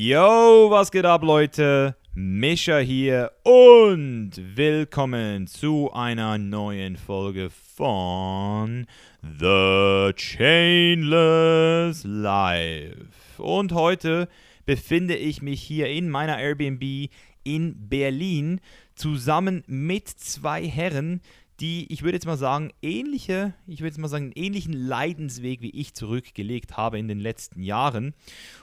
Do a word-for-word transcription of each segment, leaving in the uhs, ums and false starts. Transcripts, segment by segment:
Yo, was geht ab, Leute? Mischa hier und willkommen zu einer neuen Folge von The Chainless Life. Und heute befinde ich mich hier in meiner Airbnb in Berlin zusammen mit zwei Herren, die, ich würde jetzt mal sagen, ähnliche, ich würde jetzt mal sagen, einen ähnlichen Leidensweg wie ich zurückgelegt habe in den letzten Jahren.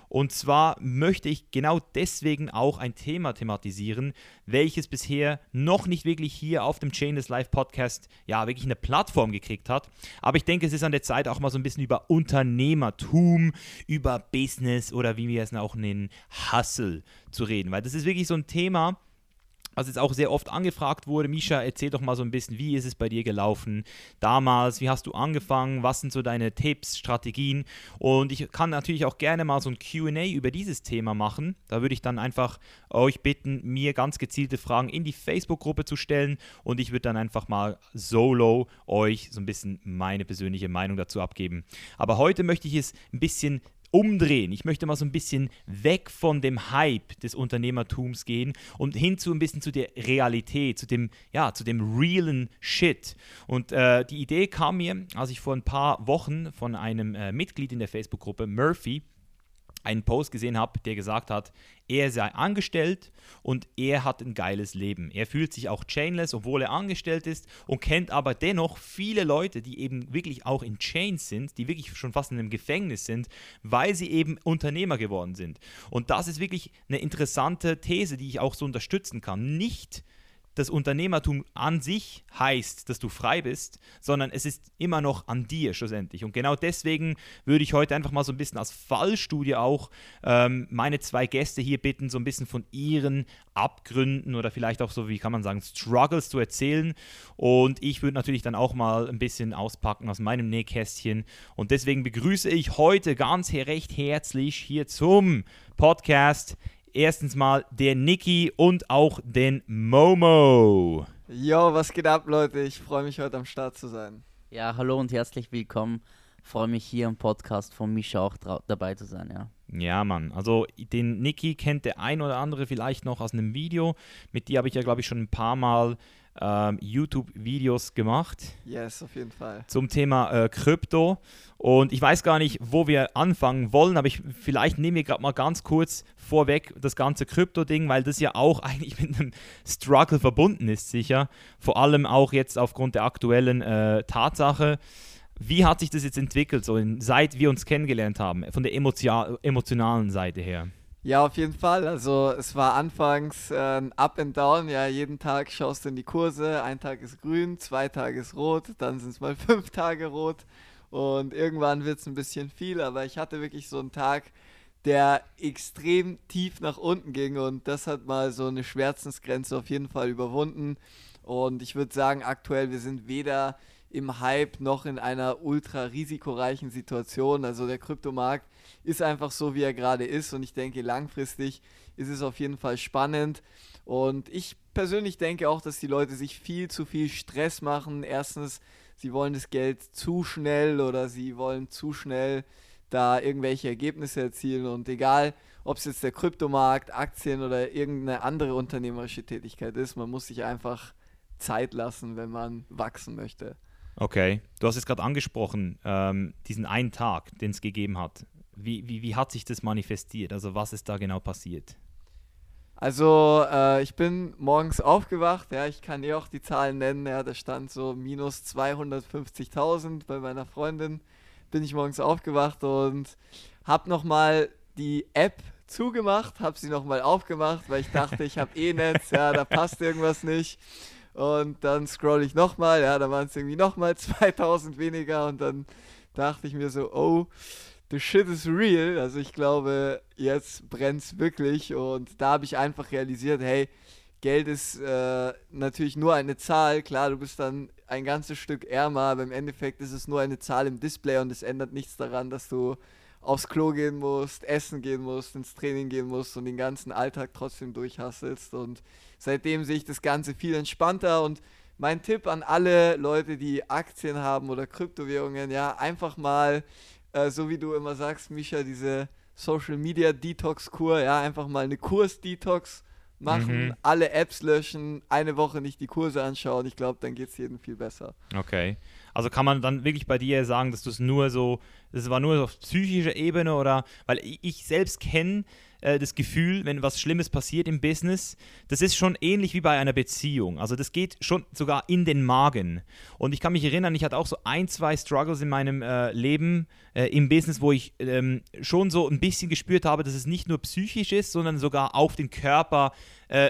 Und zwar möchte ich genau deswegen auch ein Thema thematisieren, welches bisher noch nicht wirklich hier auf dem Chainless Life Podcast, ja, wirklich eine Plattform gekriegt hat. Aber ich denke, es ist an der Zeit, auch mal so ein bisschen über Unternehmertum, über Business oder wie wir es auch nennen, Hustle zu reden. Weil das ist wirklich so ein Thema, was jetzt auch sehr oft angefragt wurde. Mischa, erzähl doch mal so ein bisschen, wie ist es bei dir gelaufen damals, wie hast du angefangen, was sind so deine Tipps, Strategien, und ich kann natürlich auch gerne mal so ein Q und A über dieses Thema machen. Da würde ich dann einfach euch bitten, mir ganz gezielte Fragen in die Facebook-Gruppe zu stellen, und ich würde dann einfach mal solo euch so ein bisschen meine persönliche Meinung dazu abgeben. Aber heute möchte ich es ein bisschen umdrehen. Ich möchte mal so ein bisschen weg von dem Hype des Unternehmertums gehen und hin zu ein bisschen zu der Realität, zu dem, ja, zu dem realen Shit. Und äh, die Idee kam mir, als ich vor ein paar Wochen von einem äh, Mitglied in der Facebook-Gruppe, Murphy, einen Post gesehen habe, der gesagt hat, er sei angestellt und er hat ein geiles Leben. Er fühlt sich auch chainless, obwohl er angestellt ist, und kennt aber dennoch viele Leute, die eben wirklich auch in Chains sind, die wirklich schon fast in einem Gefängnis sind, weil sie eben Unternehmer geworden sind. Und das ist wirklich eine interessante These, die ich auch so unterstützen kann. Nicht das Unternehmertum an sich heißt, dass du frei bist, sondern es ist immer noch an dir schlussendlich. Und genau deswegen würde ich heute einfach mal so ein bisschen als Fallstudie auch ähm, meine zwei Gäste hier bitten, so ein bisschen von ihren Abgründen oder vielleicht auch so, wie kann man sagen, Struggles zu erzählen. Und ich würde natürlich dann auch mal ein bisschen auspacken aus meinem Nähkästchen. Und deswegen begrüße ich heute ganz recht herzlich hier zum Podcast erstens mal den Niki und auch den Momo. Yo, was geht ab, Leute? Ich freue mich, heute am Start zu sein. Ja, hallo und herzlich willkommen. Freue mich, hier im Podcast von Mischa auch dra- dabei zu sein, ja. Ja, Mann. Also den Niki kennt der ein oder andere vielleicht noch aus einem Video. Mit dir habe ich ja, glaube ich, schon ein paar Mal ähm, YouTube-Videos gemacht. Yes, auf jeden Fall. Zum Thema äh, Krypto. Und ich weiß gar nicht, wo wir anfangen wollen, aber ich, vielleicht nehmen wir gerade mal ganz kurz vorweg das ganze Krypto-Ding, weil das ja auch eigentlich mit einem Struggle verbunden ist, sicher. Vor allem auch jetzt aufgrund der aktuellen äh, Tatsache. Wie hat sich das jetzt entwickelt, so in, seit wir uns kennengelernt haben, von der emotio- emotionalen Seite her? Ja, auf jeden Fall. Also es war anfangs äh, ein Up and Down. Ja, jeden Tag schaust du in die Kurse. Ein Tag ist grün, zwei Tage ist rot, dann sind es mal fünf Tage rot. Und irgendwann wird es ein bisschen viel, aber ich hatte wirklich so einen Tag, der extrem tief nach unten ging, und das hat mal so eine Schmerzensgrenze auf jeden Fall überwunden. Und ich würde sagen, aktuell, wir sind weder im Hype noch in einer ultra risikoreichen Situation. Also der Kryptomarkt ist einfach so, wie er gerade ist, und ich denke, langfristig ist es auf jeden Fall spannend. Und ich persönlich denke auch, dass die Leute sich viel zu viel Stress machen. Erstens, sie wollen das Geld zu schnell oder sie wollen zu schnell da irgendwelche Ergebnisse erzielen, und egal, ob es jetzt der Kryptomarkt, Aktien oder irgendeine andere unternehmerische Tätigkeit ist, man muss sich einfach Zeit lassen, wenn man wachsen möchte. Okay, du hast es gerade angesprochen, ähm, diesen einen Tag, den es gegeben hat. Wie, wie, wie hat sich das manifestiert? Also was ist da genau passiert? Also äh, ich bin morgens aufgewacht, ja, ich kann dir auch die Zahlen nennen, ja, da stand so minus zweihundertfünfzigtausend bei meiner Freundin, bin ich morgens aufgewacht und habe nochmal die App zugemacht, habe sie nochmal aufgemacht, weil ich dachte, ich habe eh Netz, ja, da passt irgendwas nicht. Und dann scroll ich nochmal, ja, da waren es irgendwie nochmal zweitausend weniger, und dann dachte ich mir so, oh, the shit is real. Also ich glaube, jetzt brennt's wirklich, und da habe ich einfach realisiert, hey, Geld ist äh, natürlich nur eine Zahl, klar, du bist dann ein ganzes Stück ärmer, aber im Endeffekt ist es nur eine Zahl im Display, und es ändert nichts daran, dass du aufs Klo gehen musst, essen gehen musst, ins Training gehen musst und den ganzen Alltag trotzdem durchhasselst. Und seitdem sehe ich das Ganze viel entspannter, und mein Tipp an alle Leute, die Aktien haben oder Kryptowährungen, ja, einfach mal, äh, so wie du immer sagst, Mischa, diese Social Media Detox Kur, ja, einfach mal eine Kurs Detox machen, mhm. alle Apps löschen, eine Woche nicht die Kurse anschauen. Ich glaube, dann geht es jedem viel besser. Okay. Also kann man dann wirklich bei dir sagen, dass du es nur so, es war nur so auf psychischer Ebene oder, weil ich selbst kenne äh, das Gefühl, wenn was Schlimmes passiert im Business, das ist schon ähnlich wie bei einer Beziehung. Also das geht schon sogar in den Magen. Und ich kann mich erinnern, ich hatte auch so ein, zwei Struggles in meinem äh, Leben äh, im Business, wo ich ähm, schon so ein bisschen gespürt habe, dass es nicht nur psychisch ist, sondern sogar auf den Körper.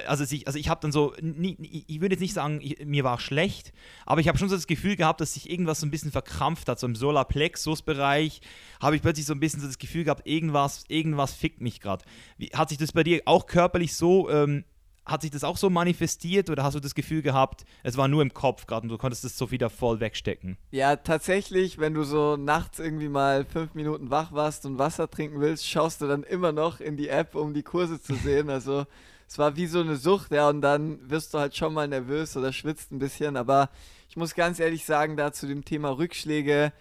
Also ich, also ich habe dann so, ich würde jetzt nicht sagen, ich, mir war schlecht, aber ich habe schon so das Gefühl gehabt, dass sich irgendwas so ein bisschen verkrampft hat, so im Solarplexus-Bereich habe ich plötzlich so ein bisschen so das Gefühl gehabt, irgendwas, irgendwas fickt mich gerade. Hat sich das bei dir auch körperlich so, ähm, hat sich das auch so manifestiert oder hast du das Gefühl gehabt, es war nur im Kopf gerade und du konntest das so wieder voll wegstecken? Ja, tatsächlich, wenn du so nachts irgendwie mal fünf Minuten wach warst und Wasser trinken willst, schaust du dann immer noch in die App, um die Kurse zu sehen, also... Es war wie so eine Sucht, ja, und dann wirst du halt schon mal nervös oder schwitzt ein bisschen, aber ich muss ganz ehrlich sagen, da zu dem Thema Rückschläge,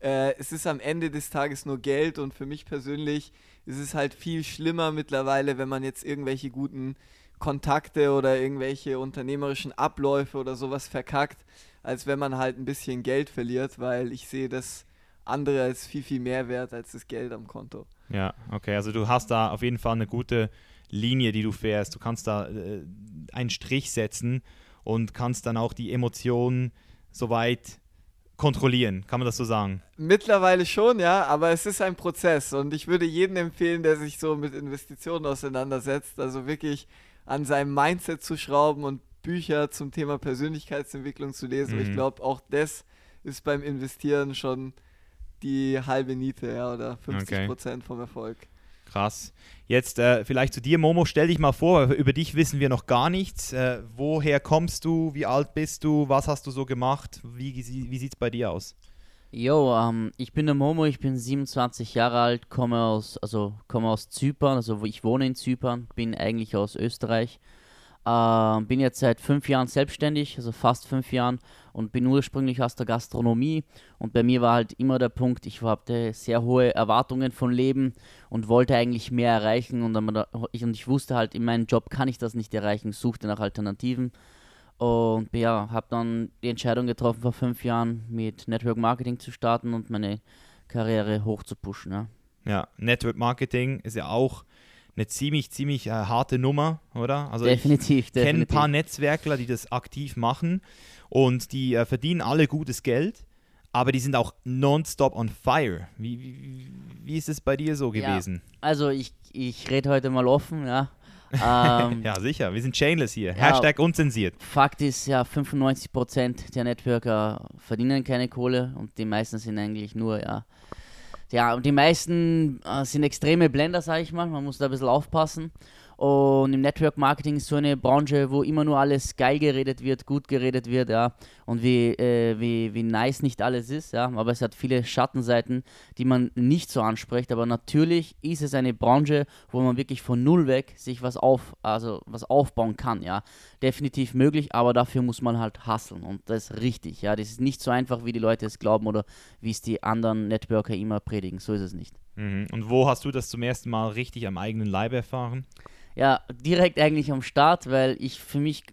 äh, es ist am Ende des Tages nur Geld und für mich persönlich ist es halt viel schlimmer mittlerweile, wenn man jetzt irgendwelche guten Kontakte oder irgendwelche unternehmerischen Abläufe oder sowas verkackt, als wenn man halt ein bisschen Geld verliert, weil ich sehe das andere als viel, viel mehr wert als das Geld am Konto. Ja, okay, also du hast da auf jeden Fall eine gute Linie, die du fährst. Du kannst da äh, einen Strich setzen und kannst dann auch die Emotionen soweit kontrollieren. Kann man das so sagen? Mittlerweile schon, ja, aber es ist ein Prozess und ich würde jedem empfehlen, der sich so mit Investitionen auseinandersetzt, also wirklich an seinem Mindset zu schrauben und Bücher zum Thema Persönlichkeitsentwicklung zu lesen. Mhm. Ich glaube, auch das ist beim Investieren schon die halbe Niete, ja, oder fünfzig Prozent okay. vom Erfolg. Krass. Jetzt äh, vielleicht zu dir, Momo, stell dich mal vor, über dich wissen wir noch gar nichts. Äh, woher kommst du, wie alt bist du, was hast du so gemacht, wie, wie sieht es bei dir aus? Jo, ähm, ich bin der Momo, ich bin siebenundzwanzig Jahre alt, komme aus, also, komme aus Zypern, also ich wohne in Zypern, bin eigentlich aus Österreich, äh, bin jetzt seit fünf Jahren selbstständig, also fast fünf Jahren und bin ursprünglich aus der Gastronomie und bei mir war halt immer der Punkt, ich hatte sehr hohe Erwartungen von Leben und wollte eigentlich mehr erreichen und, dann, ich, und ich wusste halt, in meinem Job kann ich das nicht erreichen, suchte nach Alternativen und ja, habe dann die Entscheidung getroffen vor fünf Jahren mit Network Marketing zu starten und meine Karriere hoch zu pushen. Ja, ja, Network Marketing ist ja auch eine ziemlich, ziemlich äh, harte Nummer, oder? Also definitiv, ich kenne ein paar Netzwerkler, die das aktiv machen und die äh, verdienen alle gutes Geld, aber die sind auch nonstop on fire. Wie, wie, wie ist es bei dir so gewesen? Ja, also ich, ich rede heute mal offen, ja. Ähm, ja, sicher, wir sind Chainless hier. Ja, Hashtag unzensiert. Fakt ist ja, fünfundneunzig Prozent der Networker verdienen keine Kohle und die meisten sind eigentlich nur, ja, Ja, und die meisten äh, sind extreme Blender, sage ich mal. Man muss da ein bisschen aufpassen. Und im Network Marketing ist so eine Branche, wo immer nur alles geil geredet wird, gut geredet wird, ja. Und wie, äh, wie, wie nice nicht alles ist, ja. Aber es hat viele Schattenseiten, die man nicht so anspricht. Aber natürlich ist es eine Branche, wo man wirklich von null weg sich was auf, also was aufbauen kann, ja. Definitiv möglich, aber dafür muss man halt hustlen. Und das ist richtig, ja. Das ist nicht so einfach, wie die Leute es glauben oder wie es die anderen Networker immer predigen. So ist es nicht. Mhm. Und wo hast du das zum ersten Mal richtig am eigenen Leib erfahren? Ja, direkt eigentlich am Start, weil ich für mich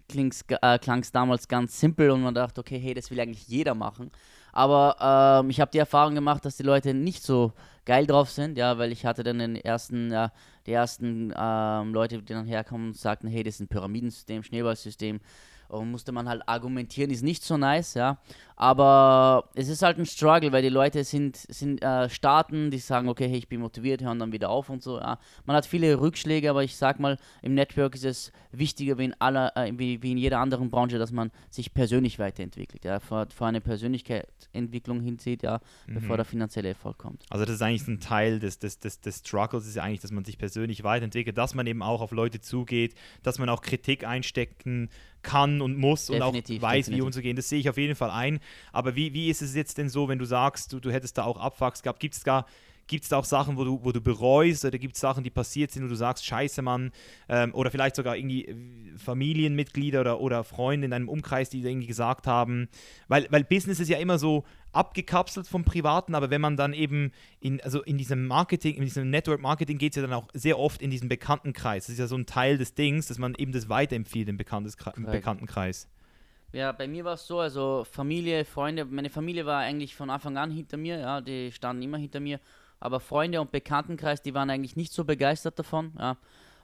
äh, klang es damals ganz simpel und man dachte, okay, hey, das will eigentlich jeder machen. Aber ähm, ich habe die Erfahrung gemacht, dass die Leute nicht so geil drauf sind, ja, weil ich hatte dann den ersten, ja, die ersten ähm, Leute, die dann herkamen und sagten, hey, das ist ein Pyramidensystem, Schneeballsystem. Und musste man halt argumentieren, ist nicht so nice, ja. Aber es ist halt ein Struggle, weil die Leute sind, sind äh, starten, die sagen, okay, hey, ich bin motiviert, hören dann wieder auf und so. Ja. Man hat viele Rückschläge, aber ich sag mal, im Network ist es wichtiger wie in aller, äh, wie, wie in jeder anderen Branche, dass man sich persönlich weiterentwickelt, ja, vor, vor eine Persönlichkeitsentwicklung hinzieht, ja, mhm. bevor der finanzielle Erfolg kommt. Also das ist eigentlich ein Teil des, des, des, des Struggles, ist ja eigentlich, dass man sich persönlich weiterentwickelt, dass man eben auch auf Leute zugeht, dass man auch Kritik einstecken kann und muss definitiv, und auch weiß, definitiv. wie umzugehen. Das sehe ich auf jeden Fall ein. Aber wie, wie ist es jetzt denn so, wenn du sagst, du, du hättest da auch Abfucks gehabt? Gibt es gar Gibt es da auch Sachen, wo du, wo du bereust, oder gibt es Sachen, die passiert sind, wo du sagst, scheiße, Mann, ähm, oder vielleicht sogar irgendwie Familienmitglieder oder, oder Freunde in deinem Umkreis, die irgendwie gesagt haben, weil, weil Business ist ja immer so abgekapselt vom Privaten, aber wenn man dann eben in, also in diesem Marketing, in diesem Network-Marketing geht es ja dann auch sehr oft in diesen Bekanntenkreis. Das ist ja so ein Teil des Dings, dass man eben das weiterempfiehlt im Bekanntenkreis. Ja, bei mir war es so, also Familie, Freunde, meine Familie war eigentlich von Anfang an hinter mir, ja, die standen immer hinter mir, aber Freunde und Bekanntenkreis, die waren eigentlich nicht so begeistert davon, ja.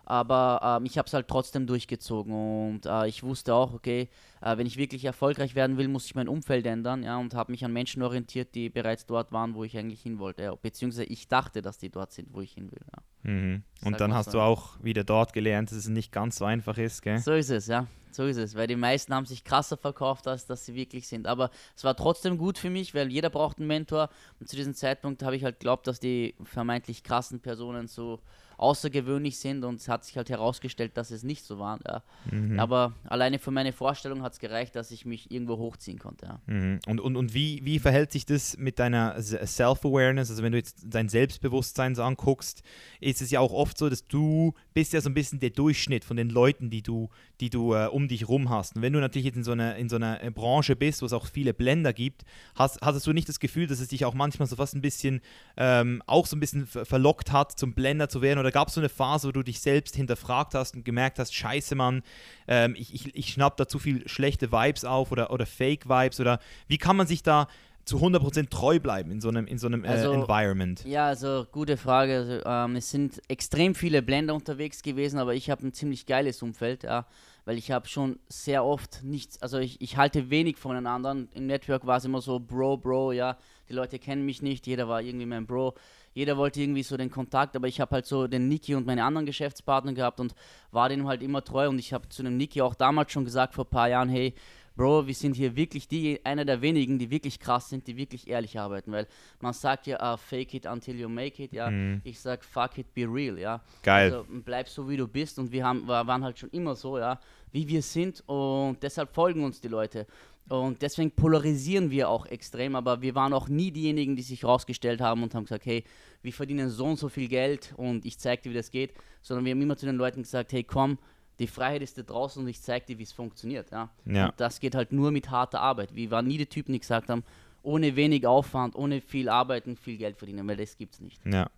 Aber ähm, ich habe es halt trotzdem durchgezogen und äh, ich wusste auch, okay, äh, wenn ich wirklich erfolgreich werden will, muss ich mein Umfeld ändern, ja, und habe mich an Menschen orientiert, die bereits dort waren, wo ich eigentlich hin wollte, ja, beziehungsweise ich dachte, dass die dort sind, wo ich hin will. Ja. Mhm. Und dann hast so. du auch wieder dort gelernt, dass es nicht ganz so einfach ist, gell? So ist es, ja, so ist es, weil die meisten haben sich krasser verkauft, als dass sie wirklich sind, aber es war trotzdem gut für mich, weil jeder braucht einen Mentor, und zu diesem Zeitpunkt habe ich halt geglaubt, dass die vermeintlich krassen Personen so außergewöhnlich sind, und es hat sich halt herausgestellt, dass es nicht so war. Ja. Mhm. Aber alleine für meine Vorstellung hat es gereicht, dass ich mich irgendwo hochziehen konnte. Ja. Mhm. Und, und, und wie, wie verhält sich das mit deiner Self-Awareness? Also wenn du jetzt dein Selbstbewusstsein so anguckst, ist es ja auch oft so, dass du bist ja so ein bisschen der Durchschnitt von den Leuten, die du, die du äh, um dich rum hast. Und wenn du natürlich jetzt in so einer, in so einer Branche bist, wo es auch viele Blender gibt, hast, hattest du nicht das Gefühl, dass es dich auch manchmal so fast ein bisschen, ähm, auch so ein bisschen ver- verlockt hat, zum Blender zu werden? Oder gab es so eine Phase, wo du dich selbst hinterfragt hast und gemerkt hast, scheiße, Mann, ähm, ich, ich, ich schnapp da zu viel schlechte Vibes auf oder, oder Fake-Vibes? Oder wie kann man sich da zu hundert Prozent treu bleiben in so einem, in so einem äh, also, Environment? Ja, also gute Frage. Also, ähm, es sind extrem viele Blender unterwegs gewesen, aber ich habe ein ziemlich geiles Umfeld, ja, weil ich habe schon sehr oft nichts, also ich, ich halte wenig von den anderen. Im Network war es immer so, Bro, Bro, ja, die Leute kennen mich nicht, jeder war irgendwie mein Bro. Jeder wollte irgendwie so den Kontakt, aber ich habe halt so den Niki und meine anderen Geschäftspartner gehabt und war dem halt immer treu. Und ich habe zu dem Niki auch damals schon gesagt, vor ein paar Jahren, hey, Bro, wir sind hier wirklich die, einer der wenigen, die wirklich krass sind, die wirklich ehrlich arbeiten. Weil man sagt ja, uh, fake it until you make it, ja. Mhm. Ich sag, fuck it, be real, ja. Geil. Also bleib so, wie du bist, und wir haben, waren halt schon immer so, ja, wie wir sind, und deshalb folgen uns die Leute. Und deswegen polarisieren wir auch extrem, aber wir waren auch nie diejenigen, die sich rausgestellt haben und haben gesagt, hey, wir verdienen so und so viel Geld und ich zeig dir, wie das geht, sondern wir haben immer zu den Leuten gesagt, hey, komm, die Freiheit ist da draußen und ich zeig dir, wie es funktioniert. Ja? Ja. Und das geht halt nur mit harter Arbeit. Wir waren nie die Typen, die gesagt haben, ohne wenig Aufwand, ohne viel Arbeiten, viel Geld verdienen, weil das gibt's nicht. Ja.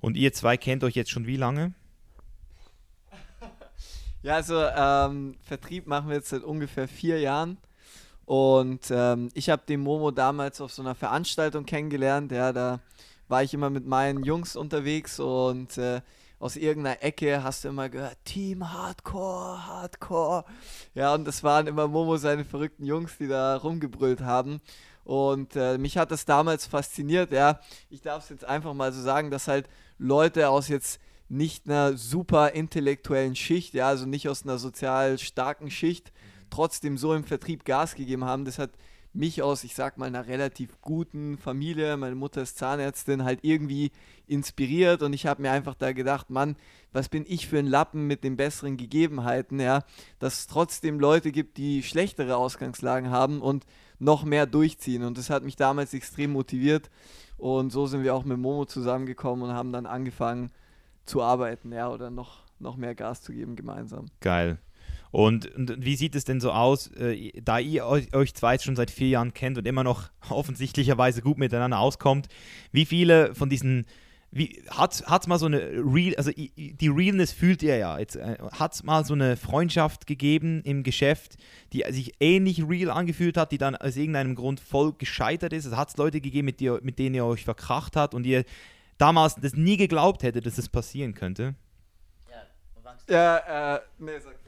Und ihr zwei kennt euch jetzt schon wie lange? Ja, also ähm, Vertrieb machen wir jetzt seit ungefähr vier Jahren. Und ähm, ich habe den Momo damals auf so einer Veranstaltung kennengelernt, ja, da war ich immer mit meinen Jungs unterwegs und äh, aus irgendeiner Ecke hast du immer gehört, Team Hardcore, Hardcore, ja, und das waren immer Momo seine verrückten Jungs, die da rumgebrüllt haben, und äh, mich hat das damals fasziniert, ja, ich darf es jetzt einfach mal so sagen, dass halt Leute aus jetzt nicht einer super intellektuellen Schicht, ja, also nicht aus einer sozial starken Schicht, trotzdem so im Vertrieb Gas gegeben haben. Das hat mich aus, ich sag mal, einer relativ guten Familie, meine Mutter ist Zahnärztin, halt irgendwie inspiriert, und ich habe mir einfach da gedacht, Mann, was bin ich für ein Lappen mit den besseren Gegebenheiten, ja, dass es trotzdem Leute gibt, die schlechtere Ausgangslagen haben und noch mehr durchziehen, und das hat mich damals extrem motiviert, und so sind wir auch mit Momo zusammengekommen und haben dann angefangen zu arbeiten, ja, oder noch, noch mehr Gas zu geben gemeinsam. Geil. Und, und wie sieht es denn so aus, äh, da ihr euch, euch zwei schon seit vier Jahren kennt und immer noch offensichtlicherweise gut miteinander auskommt, wie viele von diesen, wie, hat es mal so eine, Real, also die Realness fühlt ihr ja, jetzt äh, hat es mal so eine Freundschaft gegeben im Geschäft, die sich ähnlich real angefühlt hat, die dann aus irgendeinem Grund voll gescheitert ist, also hat es Leute gegeben, mit, die, mit denen ihr euch verkracht habt und ihr damals das nie geglaubt hättet, dass das passieren könnte? Ja, ja äh, nee, sag ich.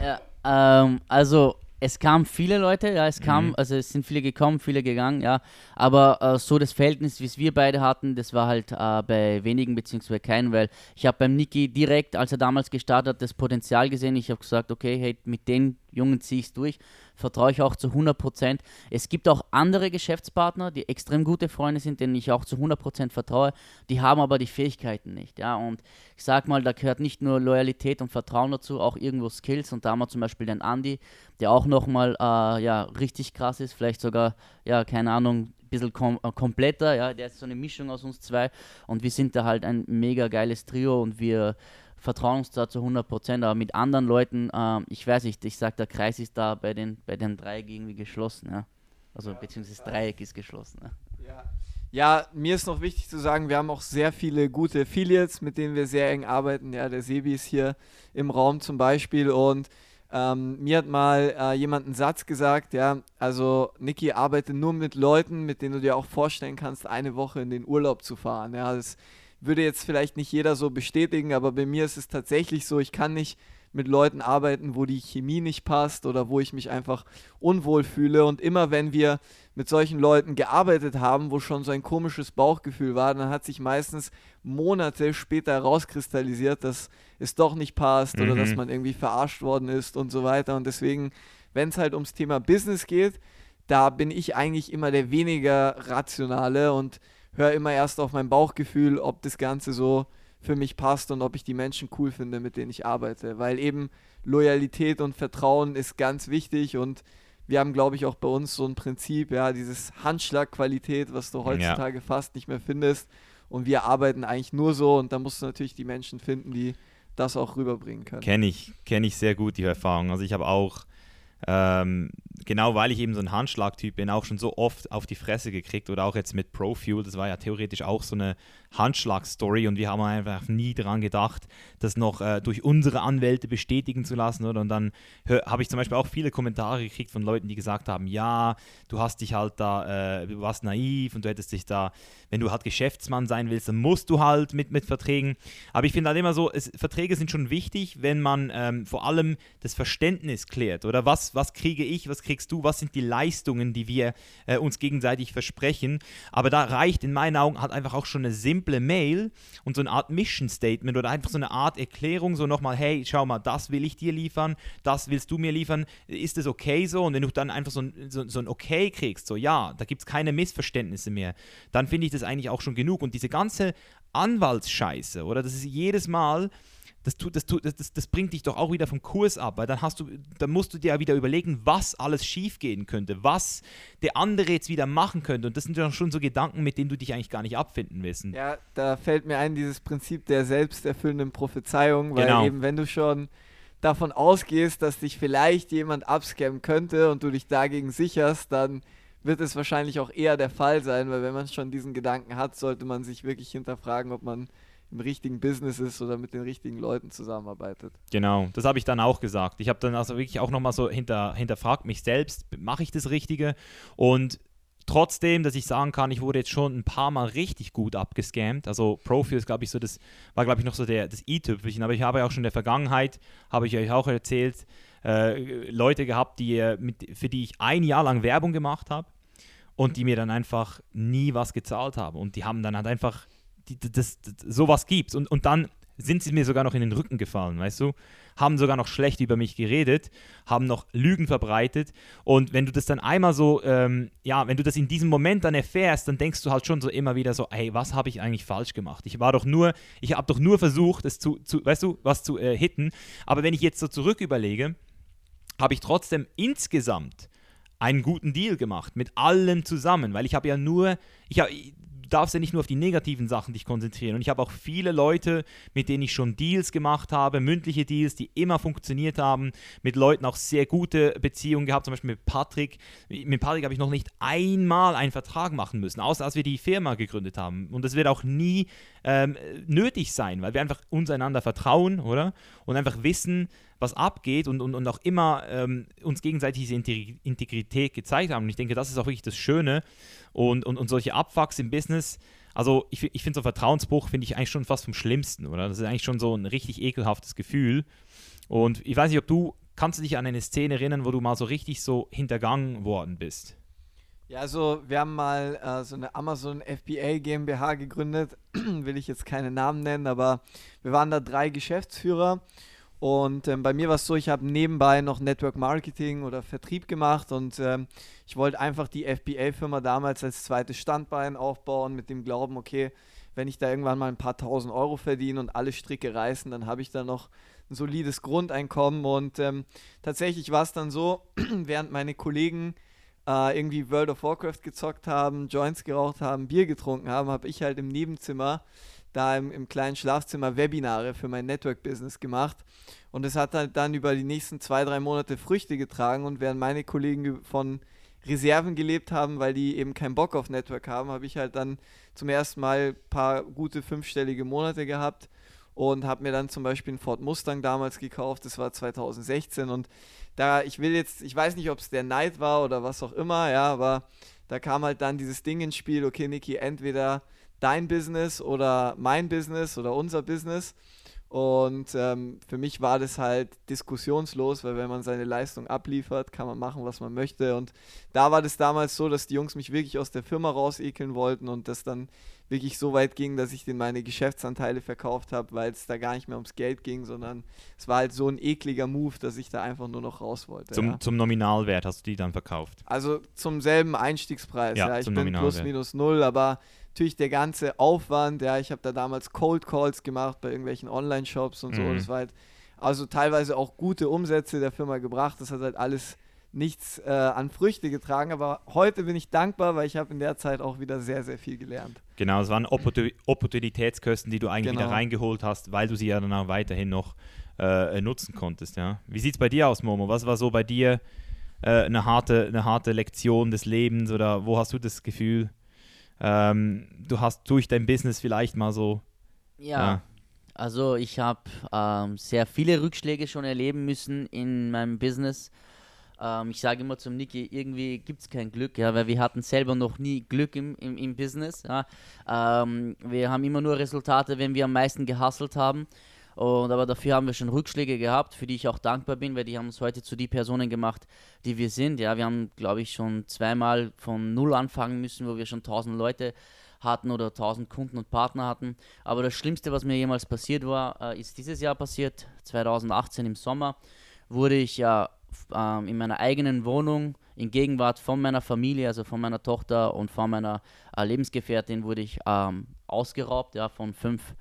Ja, ähm, also es kamen viele Leute, ja, es kamen, mhm. also es sind viele gekommen, viele gegangen, ja, aber äh, so das Verhältnis, wie es wir beide hatten, das war halt äh, bei wenigen beziehungsweise keinen, weil ich habe beim Niki direkt, als er damals gestartet hat, das Potenzial gesehen, ich habe gesagt, okay, hey, mit den Jungen ziehe ich es durch, vertraue ich auch zu hundert Prozent. Es gibt auch andere Geschäftspartner, die extrem gute Freunde sind, denen ich auch zu hundert Prozent vertraue, die haben aber die Fähigkeiten nicht, ja, und ich sag mal, da gehört nicht nur Loyalität und Vertrauen dazu, auch irgendwo Skills, und da haben wir zum Beispiel den Andi, der auch nochmal, äh, ja, richtig krass ist, vielleicht sogar, ja, keine Ahnung, bisschen kom- äh, kompletter, ja, der ist so eine Mischung aus uns zwei und wir sind da halt ein mega geiles Trio und wir vertrauen uns da zu hundert Prozent, aber mit anderen Leuten, äh, ich weiß nicht, ich sag, der Kreis ist da bei den, bei den Dreieck irgendwie geschlossen, ja, also ja, beziehungsweise Dreieck ist geschlossen. Ja. Ja. Ja, mir ist noch wichtig zu sagen, wir haben auch sehr viele gute Affiliates, mit denen wir sehr eng arbeiten. Ja, der Sebi ist hier im Raum zum Beispiel und ähm, mir hat mal äh, jemand einen Satz gesagt, ja, also Niki, arbeite nur mit Leuten, mit denen du dir auch vorstellen kannst, eine Woche in den Urlaub zu fahren. Ja, das würde jetzt vielleicht nicht jeder so bestätigen, aber bei mir ist es tatsächlich so, ich kann nicht mit Leuten arbeiten, wo die Chemie nicht passt oder wo ich mich einfach unwohl fühle. Und immer wenn wir mit solchen Leuten gearbeitet haben, wo schon so ein komisches Bauchgefühl war, dann hat sich meistens Monate später rauskristallisiert, dass es doch nicht passt mhm. oder dass man irgendwie verarscht worden ist und so weiter. Und deswegen, wenn es halt ums Thema Business geht, da bin ich eigentlich immer der weniger Rationale und höre immer erst auf mein Bauchgefühl, ob das Ganze so für mich passt und ob ich die Menschen cool finde, mit denen ich arbeite, weil eben Loyalität und Vertrauen ist ganz wichtig und wir haben, glaube ich, auch bei uns so ein Prinzip, ja, dieses Handschlagqualität, was du heutzutage ja. fast nicht mehr findest und wir arbeiten eigentlich nur so und da musst du natürlich die Menschen finden, die das auch rüberbringen können. Kenne ich, kenne ich sehr gut die Erfahrung, also ich habe auch Ähm, genau, weil ich eben so ein Handschlagtyp bin, auch schon so oft auf die Fresse gekriegt oder auch jetzt mit ProFuel, das war ja theoretisch auch so eine Handschlag-Story und wir haben einfach nie daran gedacht, das noch äh, durch unsere Anwälte bestätigen zu lassen, oder? Und dann hör, habe ich zum Beispiel auch viele Kommentare gekriegt von Leuten, die gesagt haben, ja, du hast dich halt da, äh, du warst naiv und du hättest dich da, wenn du halt Geschäftsmann sein willst, dann musst du halt mit, mit Verträgen, aber ich finde halt immer so, es, Verträge sind schon wichtig, wenn man ähm, vor allem das Verständnis klärt, oder was was kriege ich, was kriegst du, was sind die Leistungen, die wir äh, uns gegenseitig versprechen, aber da reicht in meinen Augen halt einfach auch schon eine simple Mail und so eine Art Mission Statement oder einfach so eine Art Erklärung, so nochmal, hey, schau mal, das will ich dir liefern, das willst du mir liefern, ist das okay so? Und wenn du dann einfach so ein, so, so ein Okay kriegst, so ja, da gibt es keine Missverständnisse mehr, dann finde ich das eigentlich auch schon genug und diese ganze Anwaltsscheiße, oder, das ist jedes Mal, Das, tut, das, tut, das, das bringt dich doch auch wieder vom Kurs ab, weil dann, hast du, dann musst du dir ja wieder überlegen, was alles schief gehen könnte, was der andere jetzt wieder machen könnte. Und das sind ja schon so Gedanken, mit denen du dich eigentlich gar nicht abfinden willst. Ja, da fällt mir ein, dieses Prinzip der selbsterfüllenden Prophezeiung, weil genau. eben, wenn du schon davon ausgehst, dass dich vielleicht jemand abscammen könnte und du dich dagegen sicherst, dann wird es wahrscheinlich auch eher der Fall sein, weil wenn man schon diesen Gedanken hat, sollte man sich wirklich hinterfragen, ob man im richtigen Business ist oder mit den richtigen Leuten zusammenarbeitet. Genau, das habe ich dann auch gesagt. Ich habe dann also wirklich auch nochmal so hinter, hinterfragt mich selbst, mache ich das Richtige? Und trotzdem, dass ich sagen kann, ich wurde jetzt schon ein paar Mal richtig gut abgescammt. Also Profi ist, glaube ich, so das, war, glaube ich, noch so der, das i-Tüpfelchen. Aber ich habe ja auch schon in der Vergangenheit, habe ich euch auch erzählt, äh, Leute gehabt, die, mit, für die ich ein Jahr lang Werbung gemacht habe und die mir dann einfach nie was gezahlt haben. Und die haben dann halt einfach Die, das, das, sowas gibt's. Und, und dann sind sie mir sogar noch in den Rücken gefallen, weißt du? Haben sogar noch schlecht über mich geredet, haben noch Lügen verbreitet. Und wenn du das dann einmal so, ähm, ja, wenn du das in diesem Moment dann erfährst, dann denkst du halt schon so immer wieder so, hey, was habe ich eigentlich falsch gemacht? Ich war doch nur, ich habe doch nur versucht, das zu, zu weißt du, was zu äh, hitten. Aber wenn ich jetzt so zurück überlege, habe ich trotzdem insgesamt einen guten Deal gemacht, mit allem zusammen, weil ich habe ja nur, ich habe... Du darfst ja nicht nur auf die negativen Sachen dich konzentrieren. Und ich habe auch viele Leute, mit denen ich schon Deals gemacht habe, mündliche Deals, die immer funktioniert haben, mit Leuten auch sehr gute Beziehungen gehabt, zum Beispiel mit Patrick. Mit Patrick habe ich noch nicht einmal einen Vertrag machen müssen, außer als wir die Firma gegründet haben. Und das wird auch nie ähm, nötig sein, weil wir einfach uns einander vertrauen, oder? Und einfach wissen, was abgeht und, und, und auch immer ähm, uns gegenseitig diese Integrität gezeigt haben. Und ich denke, das ist auch wirklich das Schöne. Und, und, und solche Abfucks im Business, also ich, ich finde so Vertrauensbruch, finde ich eigentlich schon fast vom Schlimmsten, oder? Das ist eigentlich schon so ein richtig ekelhaftes Gefühl. Und ich weiß nicht, ob du, kannst du dich an eine Szene erinnern, wo du mal so richtig so hintergangen worden bist? Ja, also wir haben mal äh, so eine Amazon F B A GmbH gegründet, will ich jetzt keine Namen nennen, aber wir waren da drei Geschäftsführer. Und ähm, bei mir war es so, ich habe nebenbei noch Network Marketing oder Vertrieb gemacht und ähm, ich wollte einfach die F B A-Firma damals als zweites Standbein aufbauen mit dem Glauben, okay, wenn ich da irgendwann mal ein paar tausend Euro verdiene und alle Stricke reißen, dann habe ich da noch ein solides Grundeinkommen. Und ähm, tatsächlich war es dann so, während meine Kollegen äh, irgendwie World of Warcraft gezockt haben, Joints geraucht haben, Bier getrunken haben, habe ich halt im Nebenzimmer, da im, im kleinen Schlafzimmer, Webinare für mein Network-Business gemacht. Und es hat halt dann über die nächsten zwei, drei Monate Früchte getragen. Und während meine Kollegen von Reserven gelebt haben, weil die eben keinen Bock auf Network haben, habe ich halt dann zum ersten Mal ein paar gute fünfstellige Monate gehabt und habe mir dann zum Beispiel einen Ford Mustang damals gekauft, das war zweitausendsechzehn, und da, ich will jetzt, ich weiß nicht, ob es der Neid war oder was auch immer, ja, aber da kam halt dann dieses Ding ins Spiel, okay Niki, entweder dein Business oder mein Business oder unser Business. Und ähm, für mich war das halt diskussionslos, weil wenn man seine Leistung abliefert, kann man machen, was man möchte. Und da war das damals so, dass die Jungs mich wirklich aus der Firma rausekeln wollten und das dann wirklich so weit ging, dass ich denen meine Geschäftsanteile verkauft habe, weil es da gar nicht mehr ums Geld ging, sondern es war halt so ein ekliger Move, dass ich da einfach nur noch raus wollte. Zum, ja. zum Nominalwert hast du die dann verkauft? Also zum selben Einstiegspreis, ja, ja. Ich bin plus minus null, aber... Natürlich der ganze Aufwand, ja, ich habe da damals Cold Calls gemacht bei irgendwelchen Online-Shops und so. Mhm. Das war halt also teilweise auch gute Umsätze der Firma gebracht. Das hat halt alles nichts äh, an Früchte getragen. Aber heute bin ich dankbar, weil ich habe in der Zeit auch wieder sehr, sehr viel gelernt. Genau, es waren Opportun- Opportunitätskosten, die du eigentlich genau. wieder reingeholt hast, weil du sie ja dann auch weiterhin noch äh, nutzen konntest. Ja? Wie sieht es bei dir aus, Momo? Was war so bei dir äh, eine harte, eine harte Lektion des Lebens oder wo hast du das Gefühl... Ähm, du hast durch dein Business vielleicht mal so... Ja, ja. Also ich habe ähm, sehr viele Rückschläge schon erleben müssen in meinem Business. Ähm, ich sage immer zum Niki, irgendwie gibt es kein Glück, ja, weil wir hatten selber noch nie Glück im, im, im Business. Ja. Ähm, wir haben immer nur Resultate, wenn wir am meisten gehustelt haben. Und, aber dafür haben wir schon Rückschläge gehabt, für die ich auch dankbar bin, weil die haben uns heute zu den Personen gemacht, die wir sind. Ja, wir haben, glaube ich, schon zweimal von Null anfangen müssen, wo wir schon tausend Leute hatten oder tausend Kunden und Partner hatten. Aber das Schlimmste, was mir jemals passiert war, ist dieses Jahr passiert. zweitausendachtzehn im Sommer wurde ich ja in meiner eigenen Wohnung in Gegenwart von meiner Familie, also von meiner Tochter und von meiner Lebensgefährtin, wurde ich ähm, ausgeraubt, ja, von fünf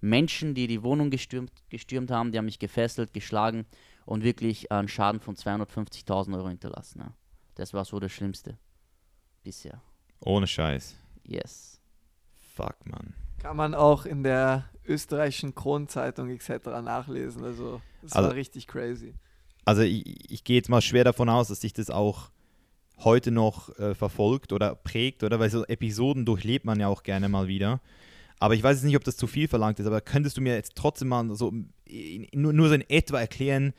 Menschen, die die Wohnung gestürmt, gestürmt haben, die haben mich gefesselt, geschlagen und wirklich einen Schaden von zweihundertfünfzigtausend Euro hinterlassen. Ja. Das war so das Schlimmste bisher. Ohne Scheiß. Yes. Fuck, Mann. Kann man auch in der österreichischen Kronenzeitung et cetera nachlesen. Also, das also, war richtig crazy. Also, ich, ich gehe jetzt mal schwer davon aus, dass sich das auch heute noch äh, verfolgt oder prägt, oder? Weil so Episoden durchlebt man ja auch gerne mal wieder. Aber ich weiß jetzt nicht, ob das zu viel verlangt ist, aber könntest du mir jetzt trotzdem mal so nur, nur so in etwa erklären,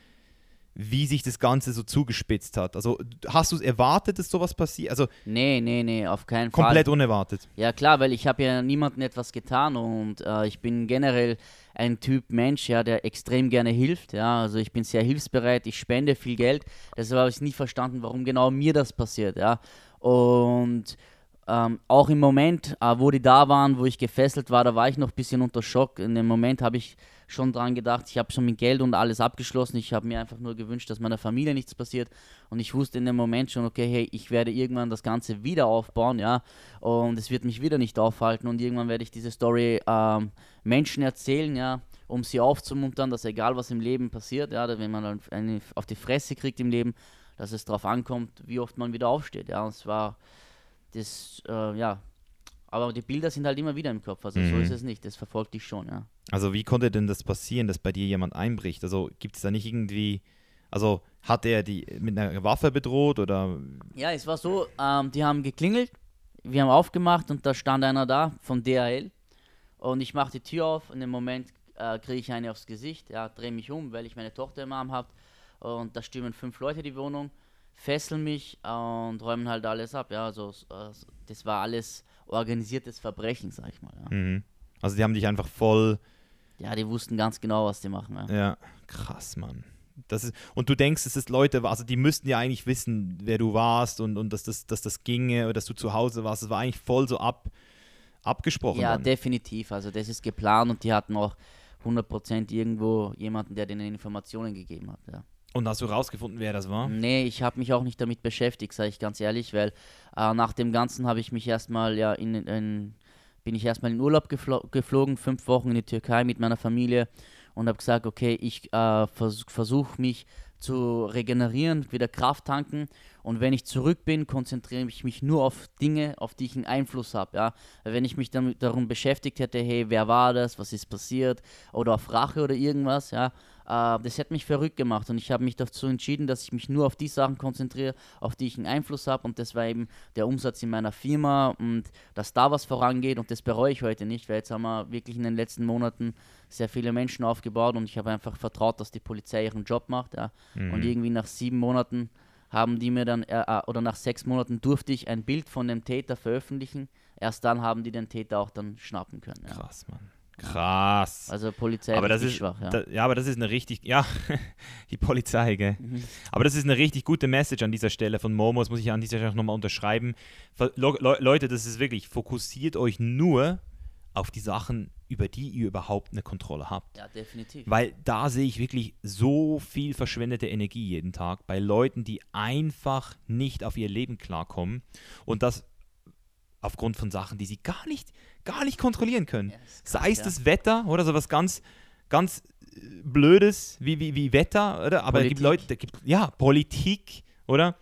wie sich das Ganze so zugespitzt hat? Also hast du es erwartet, dass sowas passiert? Also, nee, nee, nee, auf keinen Fall. Komplett unerwartet. Ja klar, weil ich habe ja niemandem etwas getan und äh, ich bin generell ein Typ Mensch, ja, der extrem gerne hilft. Ja, also ich bin sehr hilfsbereit, ich spende viel Geld. Deshalb habe ich nie verstanden, warum genau mir das passiert. Ja, und... Ähm, auch im Moment, äh, wo die da waren, wo ich gefesselt war, da war ich noch ein bisschen unter Schock. In dem Moment habe ich schon dran gedacht, ich habe schon mit Geld und alles abgeschlossen. Ich habe mir einfach nur gewünscht, dass meiner Familie nichts passiert. Und ich wusste in dem Moment schon, okay, hey, ich werde irgendwann das Ganze wieder aufbauen, ja. Und es wird mich wieder nicht aufhalten. Und irgendwann werde ich diese Story ähm, Menschen erzählen, ja, um sie aufzumuntern, dass egal was im Leben passiert, ja, wenn man einen auf die Fresse kriegt im Leben, dass es darauf ankommt, wie oft man wieder aufsteht, ja. Und es war... Das, äh, ja, aber die Bilder sind halt immer wieder im Kopf, also mhm. so ist es nicht, das verfolgt dich schon, ja. Also wie konnte denn das passieren, dass bei dir jemand einbricht? Also gibt es da nicht irgendwie, also hat er die mit einer Waffe bedroht oder? Ja, es war so, ähm, die haben geklingelt, wir haben aufgemacht und da stand einer da von D H L und ich mache die Tür auf und in dem Moment äh, kriege ich eine aufs Gesicht, ja, drehe mich um, weil ich meine Tochter im Arm habe und da stürmen fünf Leute die Wohnung. Fesseln mich und räumen halt alles ab. Ja, also das war alles organisiertes Verbrechen, sag ich mal. Ja. Mhm. Also die haben dich einfach voll... Ja, die wussten ganz genau, was die machen. Ja, ja. Krass, Mann. Das ist, und du denkst, es ist Leute, also die müssten ja eigentlich wissen, wer du warst und, und dass, das, dass das ginge oder dass du zu Hause warst. Es war eigentlich voll so ab, abgesprochen. Ja, dann. Definitiv. Also das ist geplant und die hatten auch hundert Prozent irgendwo jemanden, der denen Informationen gegeben hat, ja. Und hast du rausgefunden, wer das war? Nee, ich habe mich auch nicht damit beschäftigt, sage ich ganz ehrlich, weil äh, nach dem Ganzen habe ich mich erstmal ja in, in bin ich erstmal in Urlaub geflo- geflogen, fünf Wochen in die Türkei mit meiner Familie und habe gesagt, okay, ich äh, vers- versuche mich zu regenerieren, wieder Kraft tanken Und wenn ich zurück bin, konzentriere ich mich nur auf Dinge, auf die ich einen Einfluss habe. Ja? Wenn ich mich damit darum beschäftigt hätte, hey, wer war das, was ist passiert, oder auf Rache oder irgendwas, ja, äh, das hätte mich verrückt gemacht. Und ich habe mich dazu entschieden, dass ich mich nur auf die Sachen konzentriere, auf die ich einen Einfluss habe. Und das war eben der Umsatz in meiner Firma und dass da was vorangeht. Und das bereue ich heute nicht, weil jetzt haben wir wirklich in den letzten Monaten sehr viele Menschen aufgebaut und ich habe einfach vertraut, dass die Polizei ihren Job macht. Ja? Mhm. Und irgendwie nach sieben Monaten haben die mir dann, äh, oder nach sechs Monaten durfte ich ein Bild von dem Täter veröffentlichen. Erst dann haben die den Täter auch dann schnappen können. Ja. Krass, Mann. Krass. Also Polizei aber das ist schwach, ja. Da, ja, aber das ist eine richtig, ja, die Polizei, gell. Mhm. Aber das ist eine richtig gute Message an dieser Stelle von Momo, das muss ich an dieser Stelle nochmal unterschreiben. Le- Le- Leute, das ist wirklich, fokussiert euch nur auf die Sachen, über die ihr überhaupt eine Kontrolle habt. Ja, definitiv. Weil da sehe ich wirklich so viel verschwendete Energie jeden Tag bei Leuten, die einfach nicht auf ihr Leben klarkommen und das aufgrund von Sachen, die sie gar nicht, gar nicht kontrollieren können. Ja, sei es ja. das Wetter oder sowas ganz, ganz Blödes wie, wie, wie Wetter, oder? Aber es gibt Leute, da gibt, ja, Politik, oder?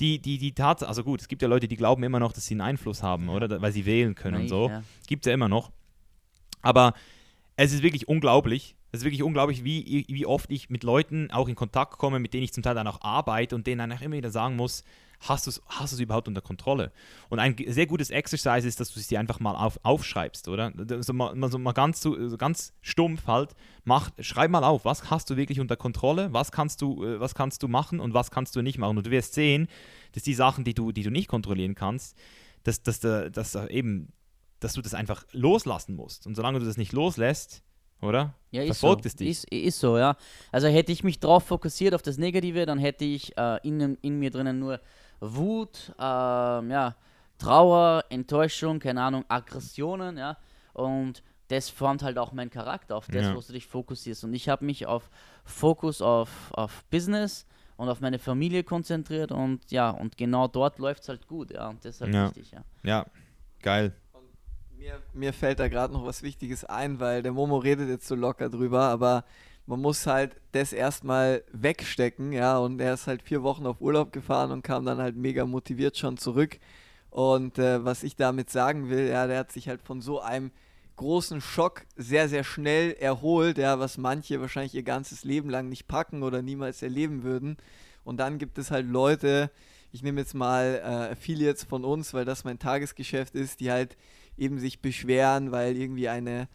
Die, die, die Tatsache, also gut, es gibt ja Leute, die glauben immer noch, dass sie einen Einfluss haben, oder? Weil sie wählen können Nein, und so. Ja. Gibt es ja immer noch. Aber es ist wirklich unglaublich, es ist wirklich unglaublich, wie, wie oft ich mit Leuten auch in Kontakt komme, mit denen ich zum Teil dann auch arbeite und denen dann auch immer wieder sagen muss, hast du es hast du's überhaupt unter Kontrolle? Und ein sehr gutes Exercise ist, dass du es dir einfach mal auf, aufschreibst, oder? So mal, so mal ganz, so ganz stumpf halt, mach, schreib mal auf, was hast du wirklich unter Kontrolle, was kannst du, was kannst du machen und was kannst du nicht machen? Und du wirst sehen, dass die Sachen, die du, die du nicht kontrollieren kannst, dass, dass, dass eben... dass du das einfach loslassen musst. Und solange du das nicht loslässt, oder? Ja, ist Verfolgt so. es dich. Ist, ist so, ja. Also hätte ich mich drauf fokussiert, auf das Negative, dann hätte ich äh, in, in mir drinnen nur Wut, äh, ja, Trauer, Enttäuschung, keine Ahnung, Aggressionen, ja. Und das formt halt auch meinen Charakter, auf das, ja. wo du dich fokussierst. Und ich habe mich auf Fokus auf, auf Business und auf meine Familie konzentriert und ja, und genau dort läuft es halt gut, ja. Und das ist halt ja. wichtig, ja. Ja, geil. Mir, mir fällt da gerade noch was Wichtiges ein, weil der Momo redet jetzt so locker drüber, aber man muss halt das erstmal wegstecken, ja, und er ist halt vier Wochen auf Urlaub gefahren und kam dann halt mega motiviert schon zurück und äh, was ich damit sagen will, ja, der hat sich halt von so einem großen Schock sehr, sehr schnell erholt, ja, was manche wahrscheinlich ihr ganzes Leben lang nicht packen oder niemals erleben würden und dann gibt es halt Leute, ich nehme jetzt mal äh, Affiliates von uns, weil das mein Tagesgeschäft ist, die halt eben sich beschweren, weil irgendwie eine,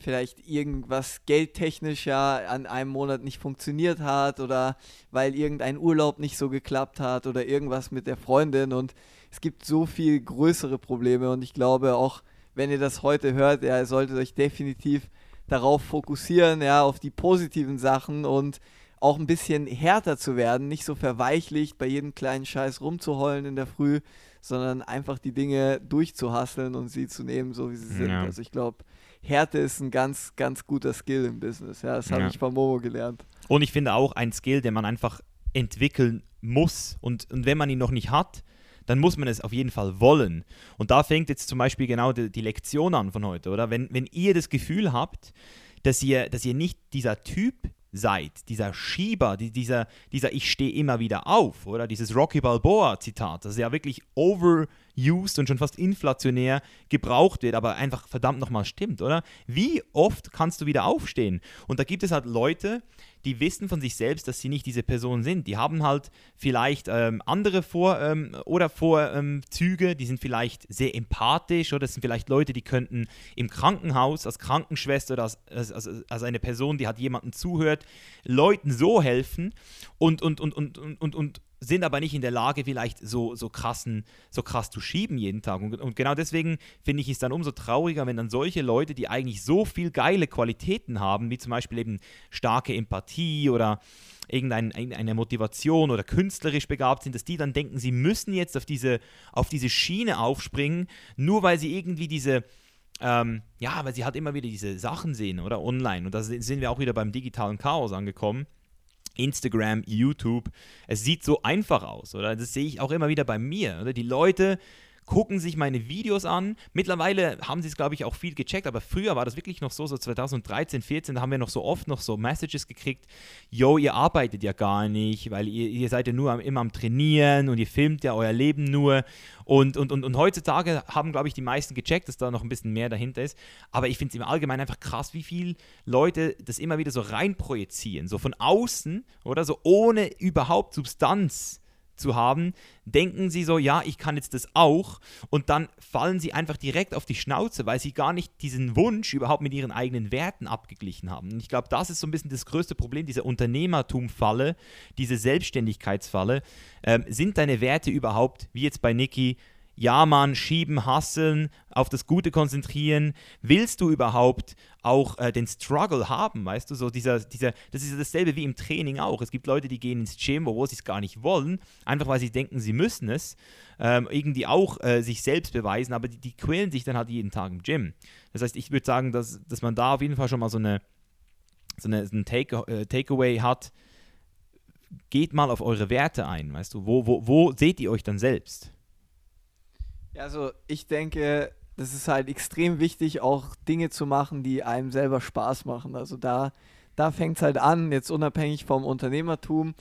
vielleicht irgendwas geldtechnisch ja an einem Monat nicht funktioniert hat oder weil irgendein Urlaub nicht so geklappt hat oder irgendwas mit der Freundin und es gibt so viel größere Probleme und ich glaube auch, wenn ihr das heute hört, ja, ihr solltet euch definitiv darauf fokussieren, ja, auf die positiven Sachen und auch ein bisschen härter zu werden, nicht so verweichlicht bei jedem kleinen Scheiß rumzuheulen in der Früh, sondern einfach die Dinge durchzuhasseln und sie zu nehmen, so wie sie sind. Ja. Also ich glaube, Härte ist ein ganz, ganz guter Skill im Business. Ja, das habe ja. ich von Momo gelernt. Und ich finde auch ein Skill, den man einfach entwickeln muss. Und, und wenn man ihn noch nicht hat, dann muss man es auf jeden Fall wollen. Und da fängt jetzt zum Beispiel genau die, die Lektion an von heute, oder? Wenn, wenn ihr das Gefühl habt, dass ihr, dass ihr nicht dieser Typ seid, dieser Schieber, die, dieser, dieser ich stehe immer wieder auf, oder dieses Rocky Balboa Zitat, das ja wirklich overused und schon fast inflationär gebraucht wird, aber einfach verdammt nochmal stimmt, oder? Wie oft kannst du wieder aufstehen? Und da gibt es halt Leute, die wissen von sich selbst, dass sie nicht diese Person sind. Die haben halt vielleicht ähm, andere Vor- ähm, oder Vorzüge, ähm, die sind vielleicht sehr empathisch oder das sind vielleicht Leute, die könnten im Krankenhaus als Krankenschwester oder als, als, als eine Person, die hat jemanden zuhört, Leuten so helfen und, und, und, und, und, und, und sind aber nicht in der Lage, vielleicht so, so, krassen, so krass zu schieben jeden Tag. Und, und genau deswegen finde ich es dann umso trauriger, wenn dann solche Leute, die eigentlich so viel geile Qualitäten haben, wie zum Beispiel eben starke Empathie oder irgendeine Motivation oder künstlerisch begabt sind, dass die dann denken, sie müssen jetzt auf diese, auf diese Schiene aufspringen, nur weil sie irgendwie diese... Ähm, ja, weil sie halt immer wieder diese Sachen sehen, oder? Online. Und da sind wir auch wieder beim digitalen Chaos angekommen. Instagram, YouTube, es sieht so einfach aus, oder? Das sehe ich auch immer wieder bei mir, oder? Die Leute gucken sich meine Videos an. Mittlerweile haben sie es, glaube ich, auch viel gecheckt, aber früher war das wirklich noch so, so zwanzig dreizehn, vierzehn, da haben wir noch so oft noch so Messages gekriegt, yo, ihr arbeitet ja gar nicht, weil ihr, ihr seid ja nur am, immer am Trainieren und ihr filmt ja euer Leben nur. Und, und, und, und heutzutage haben, glaube ich, die meisten gecheckt, dass da noch ein bisschen mehr dahinter ist. Aber ich finde es im Allgemeinen einfach krass, wie viele Leute das immer wieder so reinprojizieren, so von außen, oder so ohne überhaupt Substanz zu haben, denken sie so, ja, ich kann jetzt das auch, und dann fallen sie einfach direkt auf die Schnauze, weil sie gar nicht diesen Wunsch überhaupt mit ihren eigenen Werten abgeglichen haben. Und ich glaube, das ist so ein bisschen das größte Problem, diese Unternehmertum-Falle, diese Selbstständigkeitsfalle. Ähm, sind deine Werte überhaupt, wie jetzt bei Niki, ja, Mann, schieben, hasseln, auf das Gute konzentrieren. Willst du überhaupt auch äh, den Struggle haben, weißt du? So dieser, dieser, das ist ja dasselbe wie im Training auch. Es gibt Leute, die gehen ins Gym, obwohl sie es gar nicht wollen, einfach weil sie denken, sie müssen es. Ähm, irgendwie auch äh, sich selbst beweisen, aber die, die quälen sich dann halt jeden Tag im Gym. Das heißt, ich würde sagen, dass, dass man da auf jeden Fall schon mal so eine, so eine, so ein Take, äh, Takeaway hat. Geht mal auf eure Werte ein, weißt du? Wo, wo, wo seht ihr euch dann selbst? Also ich denke, das ist halt extrem wichtig, auch Dinge zu machen, die einem selber Spaß machen. Also da, da fängt es halt an, jetzt unabhängig vom Unternehmertum.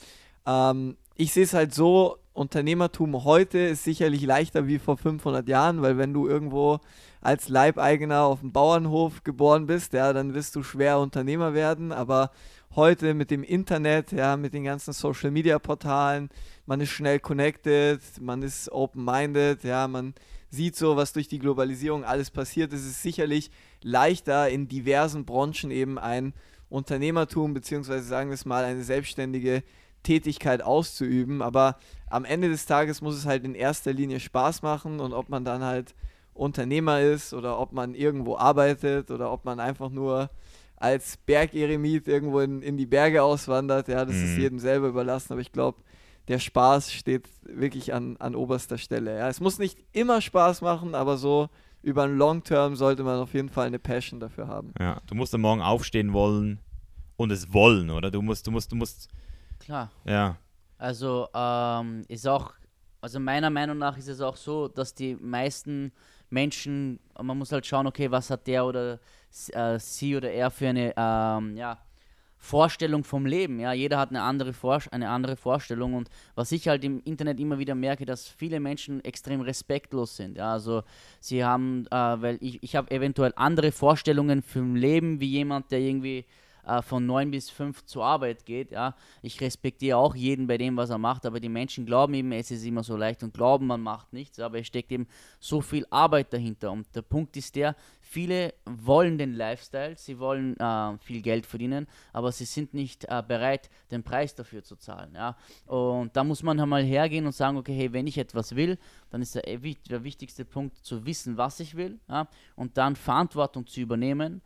Ähm, ich sehe es halt so, Unternehmertum heute ist sicherlich leichter wie vor fünfhundert Jahren, weil wenn du irgendwo als Leibeigener auf dem Bauernhof geboren bist, ja, dann wirst du schwer Unternehmer werden, aber heute mit dem Internet, ja, mit den ganzen Social-Media-Portalen, man ist schnell connected, man ist open-minded, ja, man sieht so, was durch die Globalisierung alles passiert. Es ist sicherlich leichter, in diversen Branchen eben ein Unternehmertum, beziehungsweise sagen wir es mal, eine selbstständige Tätigkeit auszuüben. Aber am Ende des Tages muss es halt in erster Linie Spaß machen, und ob man dann halt Unternehmer ist oder ob man irgendwo arbeitet oder ob man einfach nur als Bergeremit irgendwo in, in die Berge auswandert, ja, das mhm. ist jedem selber überlassen, aber ich glaube, der Spaß steht wirklich an, an oberster Stelle. Ja. Es muss nicht immer Spaß machen, aber so über einen Long-Term sollte man auf jeden Fall eine Passion dafür haben. Ja, du musst am Morgen aufstehen wollen und es wollen, oder? Du musst, du musst, du musst... Klar. Ja. Also, ähm, ist auch, also meiner Meinung nach ist es auch so, dass die meisten Menschen, man muss halt schauen, okay, was hat der oder äh, sie oder er für eine ähm, ja, Vorstellung vom Leben. Ja? Jeder hat eine andere, Vor- eine andere Vorstellung, und was ich halt im Internet immer wieder merke, dass viele Menschen extrem respektlos sind. Ja? Also sie haben, äh, weil ich, ich habe eventuell andere Vorstellungen vom Leben wie jemand, der irgendwie von neun bis fünf zur Arbeit geht, ja. Ich respektiere auch jeden bei dem, was er macht, aber die Menschen glauben eben, es ist immer so leicht und glauben, man macht nichts, aber es steckt eben so viel Arbeit dahinter. Und der Punkt ist der, viele wollen den Lifestyle, sie wollen äh, viel Geld verdienen, aber sie sind nicht äh, bereit, den Preis dafür zu zahlen, ja. Und da muss man einmal hergehen und sagen, okay, hey, wenn ich etwas will, dann ist der, der wichtigste Punkt zu wissen, was ich will, ja, und dann Verantwortung zu übernehmen,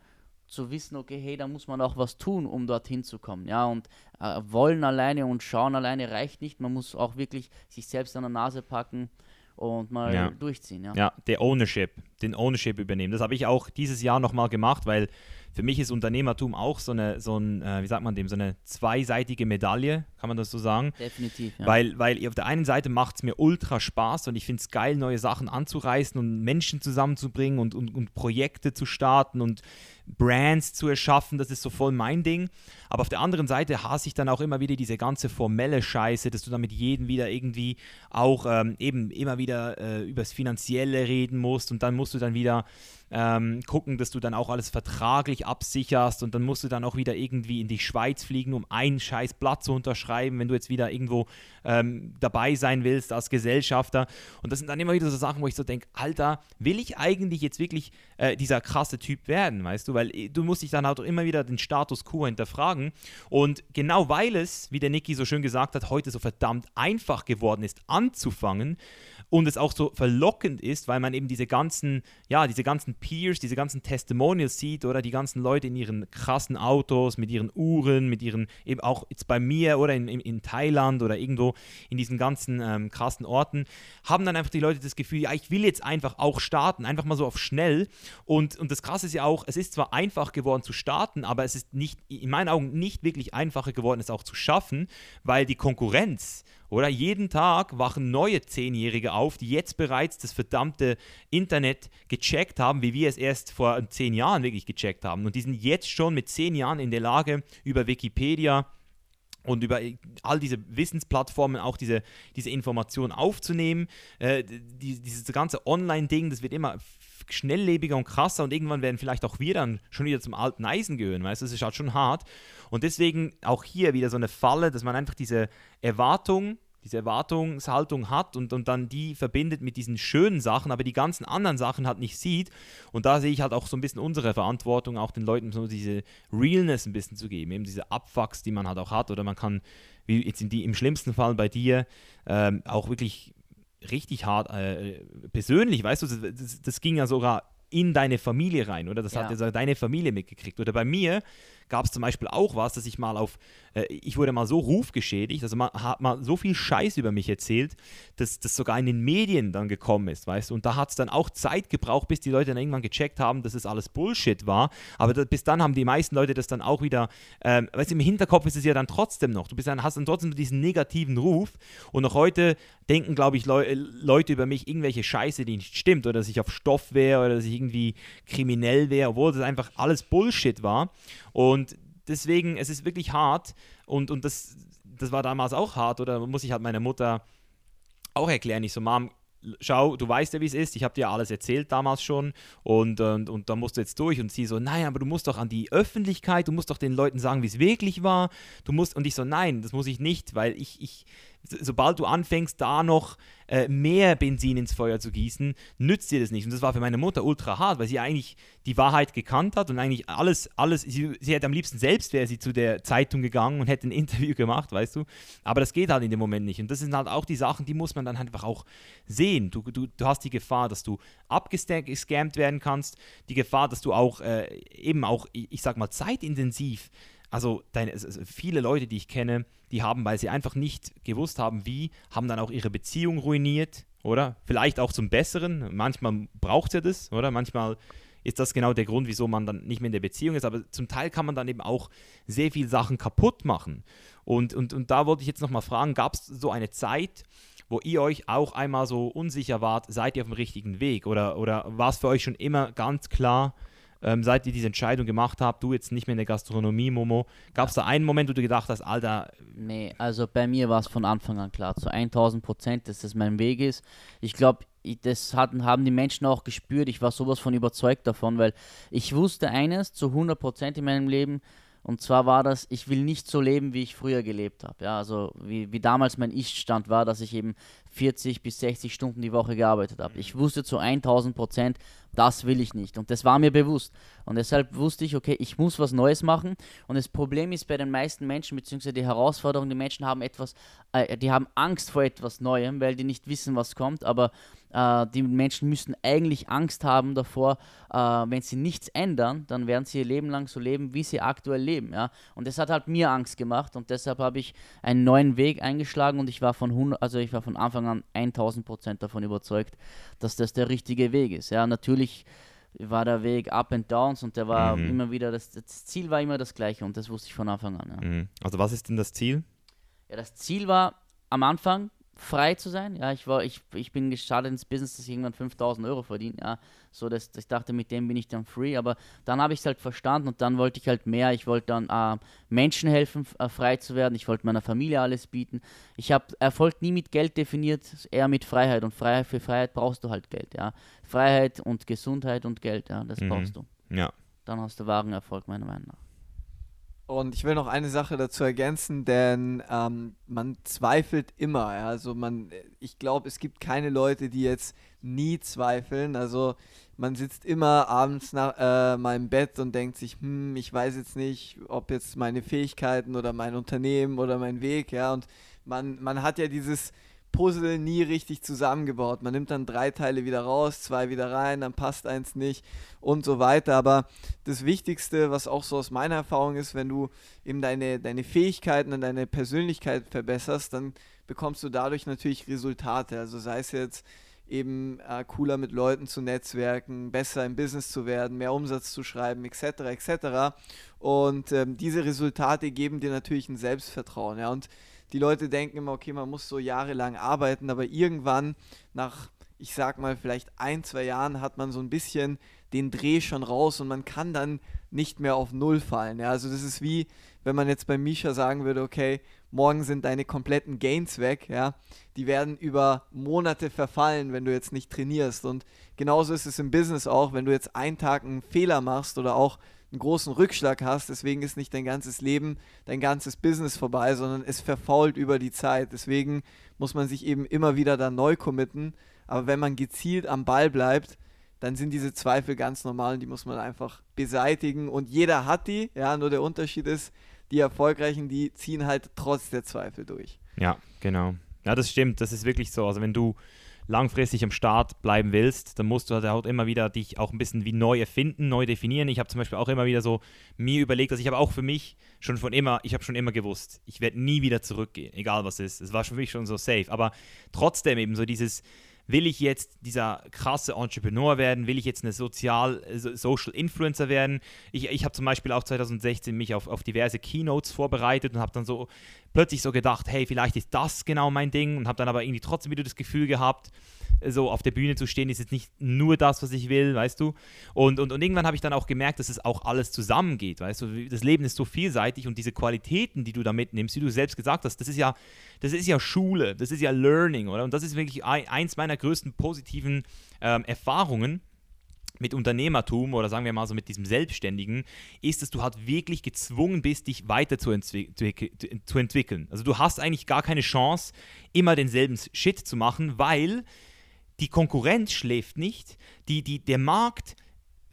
zu wissen, okay, hey, da muss man auch was tun, um dorthin zu kommen, ja, und äh, wollen alleine und schauen alleine reicht nicht, man muss auch wirklich sich selbst an der Nase packen und mal ja. durchziehen, ja. Ja, der Ownership, den Ownership übernehmen, das habe ich auch dieses Jahr nochmal gemacht, weil für mich ist Unternehmertum auch so eine, so ein, äh, wie sagt man dem, so eine zweiseitige Medaille, kann man das so sagen? Definitiv, ja. Weil, weil auf der einen Seite macht es mir ultra Spaß und ich finde es geil, neue Sachen anzureißen und Menschen zusammenzubringen und, und, und Projekte zu starten und Brands zu erschaffen, das ist so voll mein Ding. Aber auf der anderen Seite hasse ich dann auch immer wieder diese ganze formelle Scheiße, dass du dann mit jedem wieder irgendwie auch ähm, eben immer wieder äh, über das Finanzielle reden musst, und dann musst du dann wieder ähm, gucken, dass du dann auch alles vertraglich absicherst, und dann musst du dann auch wieder irgendwie in die Schweiz fliegen, um einen scheiß Blatt zu unterschreiben, wenn du jetzt wieder irgendwo ähm, dabei sein willst als Gesellschafter. Und das sind dann immer wieder so Sachen, wo ich so denke, Alter, will ich eigentlich jetzt wirklich äh, dieser krasse Typ werden, weißt du? Weil du musst dich dann halt auch immer wieder den Status quo hinterfragen. Und genau weil es, wie der Niki so schön gesagt hat, heute so verdammt einfach geworden ist, anzufangen, und es auch so verlockend ist, weil man eben diese ganzen, ja, diese ganzen Peers, diese ganzen Testimonials sieht, oder die ganzen Leute in ihren krassen Autos, mit ihren Uhren, mit ihren, eben auch jetzt bei mir oder in, in, in Thailand oder irgendwo in diesen ganzen ähm, krassen Orten, haben dann einfach die Leute das Gefühl, ja, ich will jetzt einfach auch starten, einfach mal so auf schnell. Und, und das Krasse ist ja auch, es ist zwar einfach geworden zu starten, aber es ist nicht, in meinen Augen nicht wirklich einfacher geworden, es auch zu schaffen, weil die Konkurrenz Oder jeden Tag wachen neue Zehnjährige auf, die jetzt bereits das verdammte Internet gecheckt haben, wie wir es erst vor zehn Jahren wirklich gecheckt haben. Und die sind jetzt schon mit zehn Jahren in der Lage, über Wikipedia und über all diese Wissensplattformen auch diese, diese Informationen aufzunehmen. Äh, die, dieses ganze Online-Ding, das wird immer schnelllebiger und krasser und irgendwann werden vielleicht auch wir dann schon wieder zum alten Eisen gehören, weißt du, das ist halt schon hart. Und deswegen auch hier wieder so eine Falle, dass man einfach diese Erwartung, diese Erwartungshaltung hat und, und dann die verbindet mit diesen schönen Sachen, aber die ganzen anderen Sachen halt nicht sieht. Und da sehe ich halt auch so ein bisschen unsere Verantwortung, auch den Leuten so diese Realness ein bisschen zu geben, eben diese Abfucks, die man halt auch hat. Oder man kann, wie jetzt in die, im schlimmsten Fall bei dir, ähm, auch wirklich richtig hart, äh, persönlich, weißt du, das, das ging ja sogar in deine Familie rein, oder? Das ja. hat ja deine Familie mitgekriegt. Oder bei mir gab es zum Beispiel auch was, dass ich mal auf, äh, ich wurde mal so rufgeschädigt, also man hat mal so viel Scheiß über mich erzählt, dass das sogar in den Medien dann gekommen ist, weißt du? Und da hat es dann auch Zeit gebraucht, bis die Leute dann irgendwann gecheckt haben, dass es alles Bullshit war. Aber da, bis dann haben die meisten Leute das dann auch wieder, ähm, weißt du, im Hinterkopf ist es ja dann trotzdem noch. Du bist dann, hast dann trotzdem diesen negativen Ruf und noch heute denken, glaube ich, Le- Leute über mich irgendwelche Scheiße, die nicht stimmt, oder dass ich auf Stoff wäre oder dass ich irgendwie kriminell wäre, obwohl das einfach alles Bullshit war. Und deswegen, es ist wirklich hart und, und das, das war damals auch hart, oder muss ich halt meiner Mutter auch erklären, ich so, Mom, schau, du weißt ja, wie es ist, ich habe dir alles erzählt damals schon und, und, und da musst du jetzt durch. Und sie so, nein, aber du musst doch an die Öffentlichkeit, du musst doch den Leuten sagen, wie es wirklich war. Du musst, und ich so, nein, das muss ich nicht, weil ich, ich sobald du anfängst, da noch äh, mehr Benzin ins Feuer zu gießen, nützt dir das nicht. Und das war für meine Mutter ultra hart, weil sie eigentlich die Wahrheit gekannt hat und eigentlich alles, alles, sie, sie hätte am liebsten selbst, wäre sie zu der Zeitung gegangen und hätte ein Interview gemacht, weißt du. Aber das geht halt in dem Moment nicht. Und das sind halt auch die Sachen, die muss man dann halt einfach auch sehen. Du, du, du hast die Gefahr, dass du abgescammt werden kannst, die Gefahr, dass du auch äh, eben auch, ich sag mal, zeitintensiv, also, deine, also viele Leute, die ich kenne, die haben, weil sie einfach nicht gewusst haben, wie, haben dann auch ihre Beziehung ruiniert, oder? Vielleicht auch zum Besseren. Manchmal braucht ja das, oder? Manchmal ist das genau der Grund, wieso man dann nicht mehr in der Beziehung ist. Aber zum Teil kann man dann eben auch sehr viele Sachen kaputt machen. Und, und, und da wollte ich jetzt nochmal fragen, gab es so eine Zeit, wo ihr euch auch einmal so unsicher wart, seid ihr auf dem richtigen Weg? Oder, oder war es für euch schon immer ganz klar, Ähm, seit ihr diese Entscheidung gemacht habt, du jetzt nicht mehr in der Gastronomie, Momo, gab es da einen Moment, wo du gedacht hast, Alter... Nee, also bei mir war es von Anfang an klar, zu tausend Prozent, dass das mein Weg ist. Ich glaube, das hatten, haben die Menschen auch gespürt, ich war sowas von überzeugt davon, weil ich wusste eines zu hundert Prozent in meinem Leben, und zwar war das, ich will nicht so leben, wie ich früher gelebt habe. Ja, also wie, wie damals mein Ich-Stand war, dass ich eben vierzig bis sechzig Stunden die Woche gearbeitet habe. Ich wusste zu tausend Prozent, das will ich nicht. Und das war mir bewusst. Und deshalb wusste ich, okay, ich muss was Neues machen. Und das Problem ist bei den meisten Menschen, beziehungsweise die Herausforderung, die Menschen haben etwas, äh, die haben Angst vor etwas Neuem, weil die nicht wissen, was kommt. Aber äh, die Menschen müssen eigentlich Angst haben davor, äh, wenn sie nichts ändern, dann werden sie ihr Leben lang so leben, wie sie aktuell leben. Ja? Und das hat halt mir Angst gemacht. Und deshalb habe ich einen neuen Weg eingeschlagen. Und ich war von hundert, also ich war von Anfang an tausend Prozent davon überzeugt, dass das der richtige Weg ist. Ja, natürlich war der Weg up and downs und der war mhm. immer wieder, das, das Ziel war immer das gleiche und das wusste ich von Anfang an. Ja. Mhm. Also was ist denn das Ziel? Ja, das Ziel war am Anfang frei zu sein. Ja, ich war, ich, ich bin gestartet ins Business, dass ich irgendwann fünftausend Euro verdiene. Ja, so dass, dass ich dachte, mit dem bin ich dann free. Aber dann habe ich es halt verstanden und dann wollte ich halt mehr. Ich wollte dann äh, Menschen helfen, f- äh, frei zu werden. Ich wollte meiner Familie alles bieten. Ich habe Erfolg nie mit Geld definiert, eher mit Freiheit. Und Freiheit, für Freiheit brauchst du halt Geld. Ja, Freiheit und Gesundheit und Geld. Ja, das mhm. brauchst du. Ja. Dann hast du wahren Erfolg meiner Meinung nach. Und ich will noch eine Sache dazu ergänzen, denn ähm, man zweifelt immer. Also man, ich glaube, es gibt keine Leute, die jetzt nie zweifeln. Also man sitzt immer abends nach, äh, mal im Bett und denkt sich, hm, ich weiß jetzt nicht, ob jetzt meine Fähigkeiten oder mein Unternehmen oder mein Weg, ja. Und man, man hat ja dieses Puzzle nie richtig zusammengebaut. Man nimmt dann drei Teile wieder raus, zwei wieder rein, dann passt eins nicht und so weiter. Aber das Wichtigste, was auch so aus meiner Erfahrung ist, wenn du eben deine, deine Fähigkeiten und deine Persönlichkeit verbesserst, dann bekommst du dadurch natürlich Resultate. Also sei es jetzt eben äh, cooler mit Leuten zu netzwerken, besser im Business zu werden, mehr Umsatz zu schreiben, et cetera et cetera. Und ähm, diese Resultate geben dir natürlich ein Selbstvertrauen. Ja, und die Leute denken immer, okay, man muss so jahrelang arbeiten, aber irgendwann nach, ich sag mal, vielleicht ein, zwei Jahren hat man so ein bisschen den Dreh schon raus und man kann dann nicht mehr auf Null fallen. Ja, also das ist wie, wenn man jetzt bei Mischa sagen würde, okay, morgen sind deine kompletten Gains weg, ja, die werden über Monate verfallen, wenn du jetzt nicht trainierst. Und genauso ist es im Business auch, wenn du jetzt einen Tag einen Fehler machst oder auch einen großen Rückschlag hast, deswegen ist nicht dein ganzes Leben, dein ganzes Business vorbei, sondern es verfault über die Zeit. Deswegen muss man sich eben immer wieder da neu committen. Aber wenn man gezielt am Ball bleibt, dann sind diese Zweifel ganz normal und die muss man einfach beseitigen. Und jeder hat die, ja, nur der Unterschied ist, die Erfolgreichen, die ziehen halt trotz der Zweifel durch. Ja, genau. Ja, das stimmt, das ist wirklich so. Also wenn du langfristig am Start bleiben willst, dann musst du halt auch immer wieder dich auch ein bisschen wie neu erfinden, neu definieren. Ich habe zum Beispiel auch immer wieder so mir überlegt, dass also ich habe auch für mich schon von immer, ich habe schon immer gewusst, ich werde nie wieder zurückgehen, egal was ist. Es war für mich schon so safe. Aber trotzdem eben so dieses, will ich jetzt dieser krasse Entrepreneur werden? Will ich jetzt eine Sozial, Social Influencer werden? Ich, ich habe zum Beispiel auch zwanzig sechzehn mich auf, auf diverse Keynotes vorbereitet und habe dann so plötzlich so gedacht, hey, vielleicht ist das genau mein Ding, und habe dann aber irgendwie trotzdem wieder das Gefühl gehabt, so auf der Bühne zu stehen, ist jetzt nicht nur das, was ich will, weißt du? Und, und, und irgendwann habe ich dann auch gemerkt, dass es auch alles zusammengeht, weißt du? Das Leben ist so vielseitig und diese Qualitäten, die du da mitnimmst, wie du selbst gesagt hast, das ist ja, das ist ja Schule, das ist ja Learning, oder? Und das ist wirklich ein, eins meiner größten positiven ähm, Erfahrungen mit Unternehmertum oder sagen wir mal so mit diesem Selbstständigen, ist, dass du halt wirklich gezwungen bist, dich weiter zu, entwick- zu entwickeln. Also du hast eigentlich gar keine Chance, immer denselben Shit zu machen, weil die Konkurrenz schläft nicht, die, die, der Markt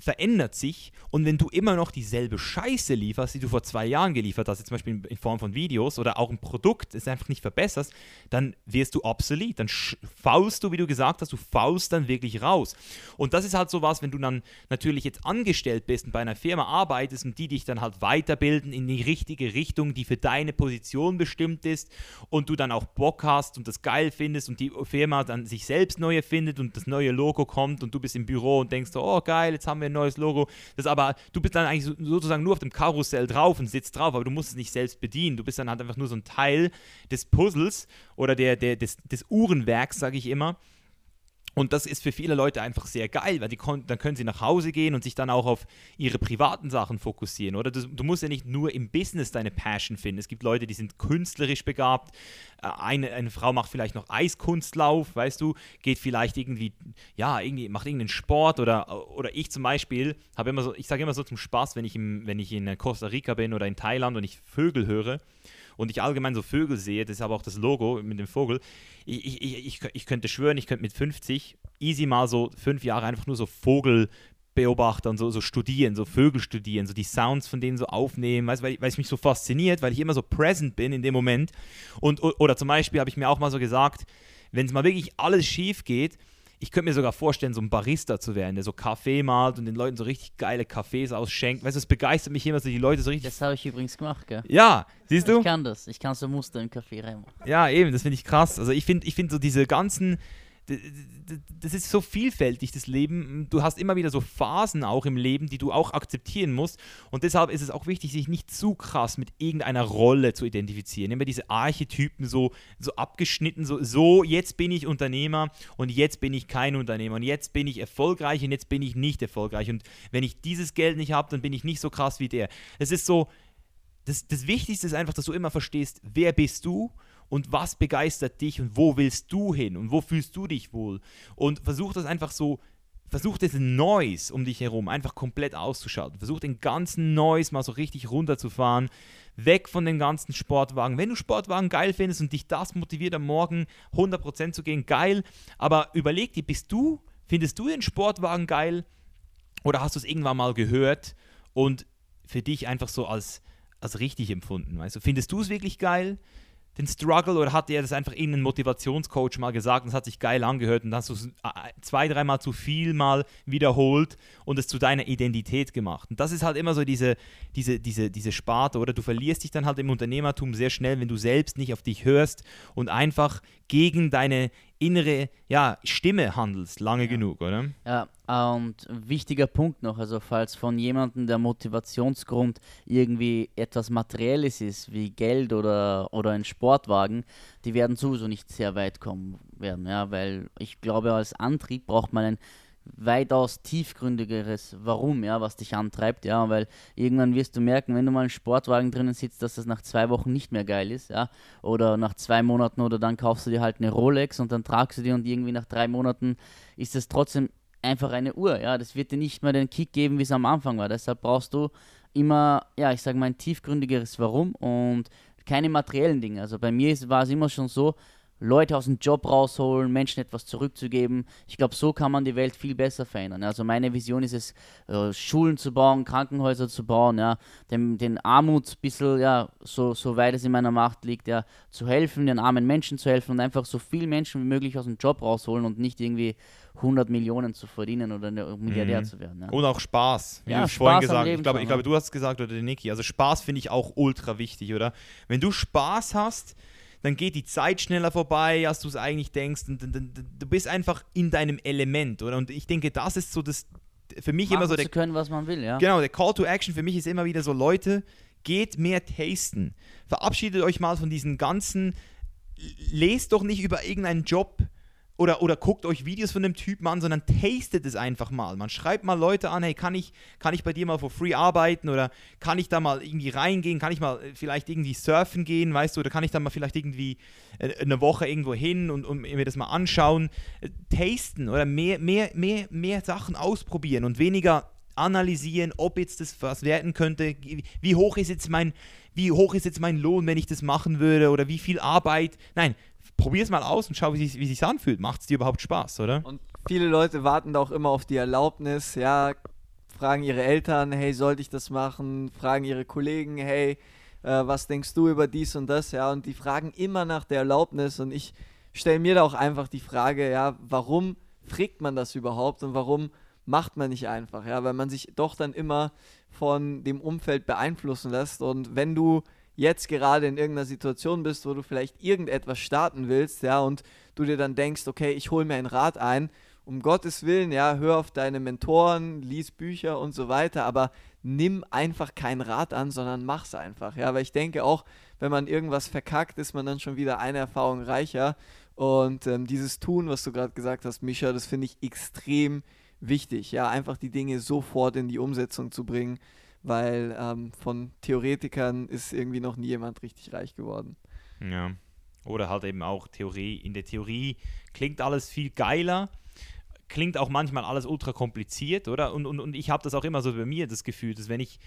verändert sich, und wenn du immer noch dieselbe Scheiße lieferst, die du vor zwei Jahren geliefert hast, jetzt zum Beispiel in Form von Videos oder auch ein Produkt, das einfach nicht verbesserst, dann wirst du obsolet, dann faulst du, wie du gesagt hast, du faulst dann wirklich raus. Und das ist halt sowas, wenn du dann natürlich jetzt angestellt bist und bei einer Firma arbeitest und die dich dann halt weiterbilden in die richtige Richtung, die für deine Position bestimmt ist, und du dann auch Bock hast und das geil findest und die Firma dann sich selbst neu erfindet und das neue Logo kommt und du bist im Büro und denkst, oh geil, jetzt haben wir ein neues Logo, das aber, du bist dann eigentlich sozusagen nur auf dem Karussell drauf und sitzt drauf, aber du musst es nicht selbst bedienen, du bist dann halt einfach nur so ein Teil des Puzzles oder der, der, des, des Uhrenwerks, sage ich immer. Und das ist für viele Leute einfach sehr geil, weil die kon- dann können sie nach Hause gehen und sich dann auch auf ihre privaten Sachen fokussieren, oder? Du, du musst ja nicht nur im Business deine Passion finden. Es gibt Leute, die sind künstlerisch begabt. Eine, eine Frau macht vielleicht noch Eiskunstlauf, weißt du, geht vielleicht irgendwie, ja, irgendwie macht irgendeinen Sport, oder, oder ich zum Beispiel habe immer so, ich sage immer so zum Spaß, wenn ich, im, wenn ich in Costa Rica bin oder in Thailand und ich Vögel höre, und ich allgemein so Vögel sehe, das ist aber auch das Logo mit dem Vogel, ich, ich, ich, ich könnte schwören, ich könnte mit fünfzig easy mal so fünf Jahre einfach nur so Vogel beobachten, so, so studieren, so Vögel studieren, so die Sounds von denen so aufnehmen, weißt, weil, weil es mich so fasziniert, weil ich immer so present bin in dem Moment. Und, oder zum Beispiel habe ich mir auch mal so gesagt, wenn es mal wirklich alles schief geht, ich könnte mir sogar vorstellen, so ein Barista zu werden, der so Kaffee malt und den Leuten so richtig geile Kaffees ausschenkt. Weißt du, das begeistert mich immer, so die Leute so richtig... Das habe ich übrigens gemacht, gell? Ja, siehst du? Ich kann das. Ich kann so Muster im Kaffee reinmachen. Ja, eben, das finde ich krass. Also ich finde ich find so diese ganzen... Das ist so vielfältig, das Leben. Du hast immer wieder so Phasen auch im Leben, die du auch akzeptieren musst. Und deshalb ist es auch wichtig, sich nicht zu krass mit irgendeiner Rolle zu identifizieren. Immer diese Archetypen so, so abgeschnitten, so, so jetzt bin ich Unternehmer und jetzt bin ich kein Unternehmer und jetzt bin ich erfolgreich und jetzt bin ich nicht erfolgreich. Und wenn ich dieses Geld nicht habe, dann bin ich nicht so krass wie der. Es ist so, das, das Wichtigste ist einfach, dass du immer verstehst, wer bist du? Und was begeistert dich und wo willst du hin und wo fühlst du dich wohl? Und versuch das einfach so, versuch das Noise um dich herum einfach komplett auszuschalten. Versuch den ganzen Noise mal so richtig runterzufahren, weg von den ganzen Sportwagen. Wenn du Sportwagen geil findest und dich das motiviert, am Morgen hundert Prozent zu gehen, geil. Aber überleg dir, bist du, findest du den Sportwagen geil oder hast du es irgendwann mal gehört und für dich einfach so als, als richtig empfunden? Weißt du? Findest du es wirklich geil? Den Struggle, oder hat dir das einfach irgendein Motivationscoach mal gesagt und es hat sich geil angehört und dann hast du es zwei, dreimal zu viel mal wiederholt und es zu deiner Identität gemacht. Und das ist halt immer so diese, diese, diese, diese Sparte, oder? Du verlierst dich dann halt im Unternehmertum sehr schnell, wenn du selbst nicht auf dich hörst und einfach gegen deine innere ja, Stimme handelst, lange ja. genug, oder? Ja, und wichtiger Punkt noch, also falls von jemandem der Motivationsgrund irgendwie etwas Materielles ist, wie Geld oder, oder ein Sportwagen, die werden sowieso nicht sehr weit kommen werden, ja, weil ich glaube, als Antrieb braucht man ein weitaus tiefgründigeres Warum, ja, was dich antreibt, ja, weil irgendwann wirst du merken, wenn du mal im Sportwagen drinnen sitzt, dass das nach zwei Wochen nicht mehr geil ist, ja, oder nach zwei Monaten, oder dann kaufst du dir halt eine Rolex und dann tragst du die und irgendwie nach drei Monaten ist das trotzdem einfach eine Uhr, ja, das wird dir nicht mehr den Kick geben, wie es am Anfang war, deshalb brauchst du immer, ja, ich sag mal, ein tiefgründigeres Warum und keine materiellen Dinge, also bei mir war es immer schon so, Leute aus dem Job rausholen, Menschen etwas zurückzugeben. Ich glaube, so kann man die Welt viel besser verändern. Also meine Vision ist es, äh, Schulen zu bauen, Krankenhäuser zu bauen, ja, dem, den Armuts ein bisschen, ja, so, so weit es in meiner Macht liegt, ja, zu helfen, den armen Menschen zu helfen und einfach so viele Menschen wie möglich aus dem Job rausholen und nicht irgendwie hundert Millionen zu verdienen oder Milliardär mhm. zu werden. Ja. Und auch Spaß, wie ja, du Spaß vorhin gesagt hast. Ich glaube, ich glaube, du hast es gesagt oder Niki. Also Spaß finde ich auch ultra wichtig, oder? Wenn du Spaß hast, dann geht die Zeit schneller vorbei, als du es eigentlich denkst. Und, und, und, du bist einfach in deinem Element, oder? Und ich denke, das ist so das, für mich Machen immer so der... zu können, was man will, ja. Genau, der Call to Action für mich ist immer wieder so, Leute, geht mehr tasten. Verabschiedet euch mal von diesen ganzen... Lest doch nicht über irgendeinen Job oder, oder guckt euch Videos von dem Typen an, sondern tastet es einfach mal. Man schreibt mal Leute an, hey, kann ich, kann ich bei dir mal for free arbeiten oder kann ich da mal irgendwie reingehen, kann ich mal vielleicht irgendwie surfen gehen, weißt du, oder kann ich da mal vielleicht irgendwie eine Woche irgendwo hin und, und mir das mal anschauen. Tasten oder mehr, mehr, mehr, mehr Sachen ausprobieren und weniger analysieren, ob jetzt das was werden könnte, wie hoch ist jetzt mein, wie hoch ist jetzt mein Lohn, wenn ich das machen würde oder wie viel Arbeit. Nein, probier es mal aus und schau, wie es sich, wie sich's anfühlt. Macht es dir überhaupt Spaß, oder? Und viele Leute warten da auch immer auf die Erlaubnis, ja, fragen ihre Eltern, hey, sollte ich das machen? Fragen ihre Kollegen, hey, äh, was denkst du über dies und das? Ja, und die fragen immer nach der Erlaubnis und ich stelle mir da auch einfach die Frage, ja, warum fragt man das überhaupt und warum macht man nicht einfach? Ja, weil man sich doch dann immer von dem Umfeld beeinflussen lässt und wenn du jetzt gerade in irgendeiner Situation bist, wo du vielleicht irgendetwas starten willst, ja, und du dir dann denkst, okay, ich hole mir einen Rat ein, um Gottes Willen, ja, hör auf deine Mentoren, lies Bücher und so weiter, aber nimm einfach keinen Rat an, sondern mach's einfach, ja, weil ich denke auch, wenn man irgendwas verkackt, ist man dann schon wieder eine Erfahrung reicher und ähm, dieses Tun, was du gerade gesagt hast, Mischa, das finde ich extrem wichtig, ja, einfach die Dinge sofort in die Umsetzung zu bringen, weil ähm, von Theoretikern ist irgendwie noch nie jemand richtig reich geworden. Ja, oder halt eben auch Theorie. In der Theorie klingt alles viel geiler, klingt auch manchmal alles ultra kompliziert, oder? Und, und, und ich habe das auch immer so bei mir, das Gefühl, dass wenn ich,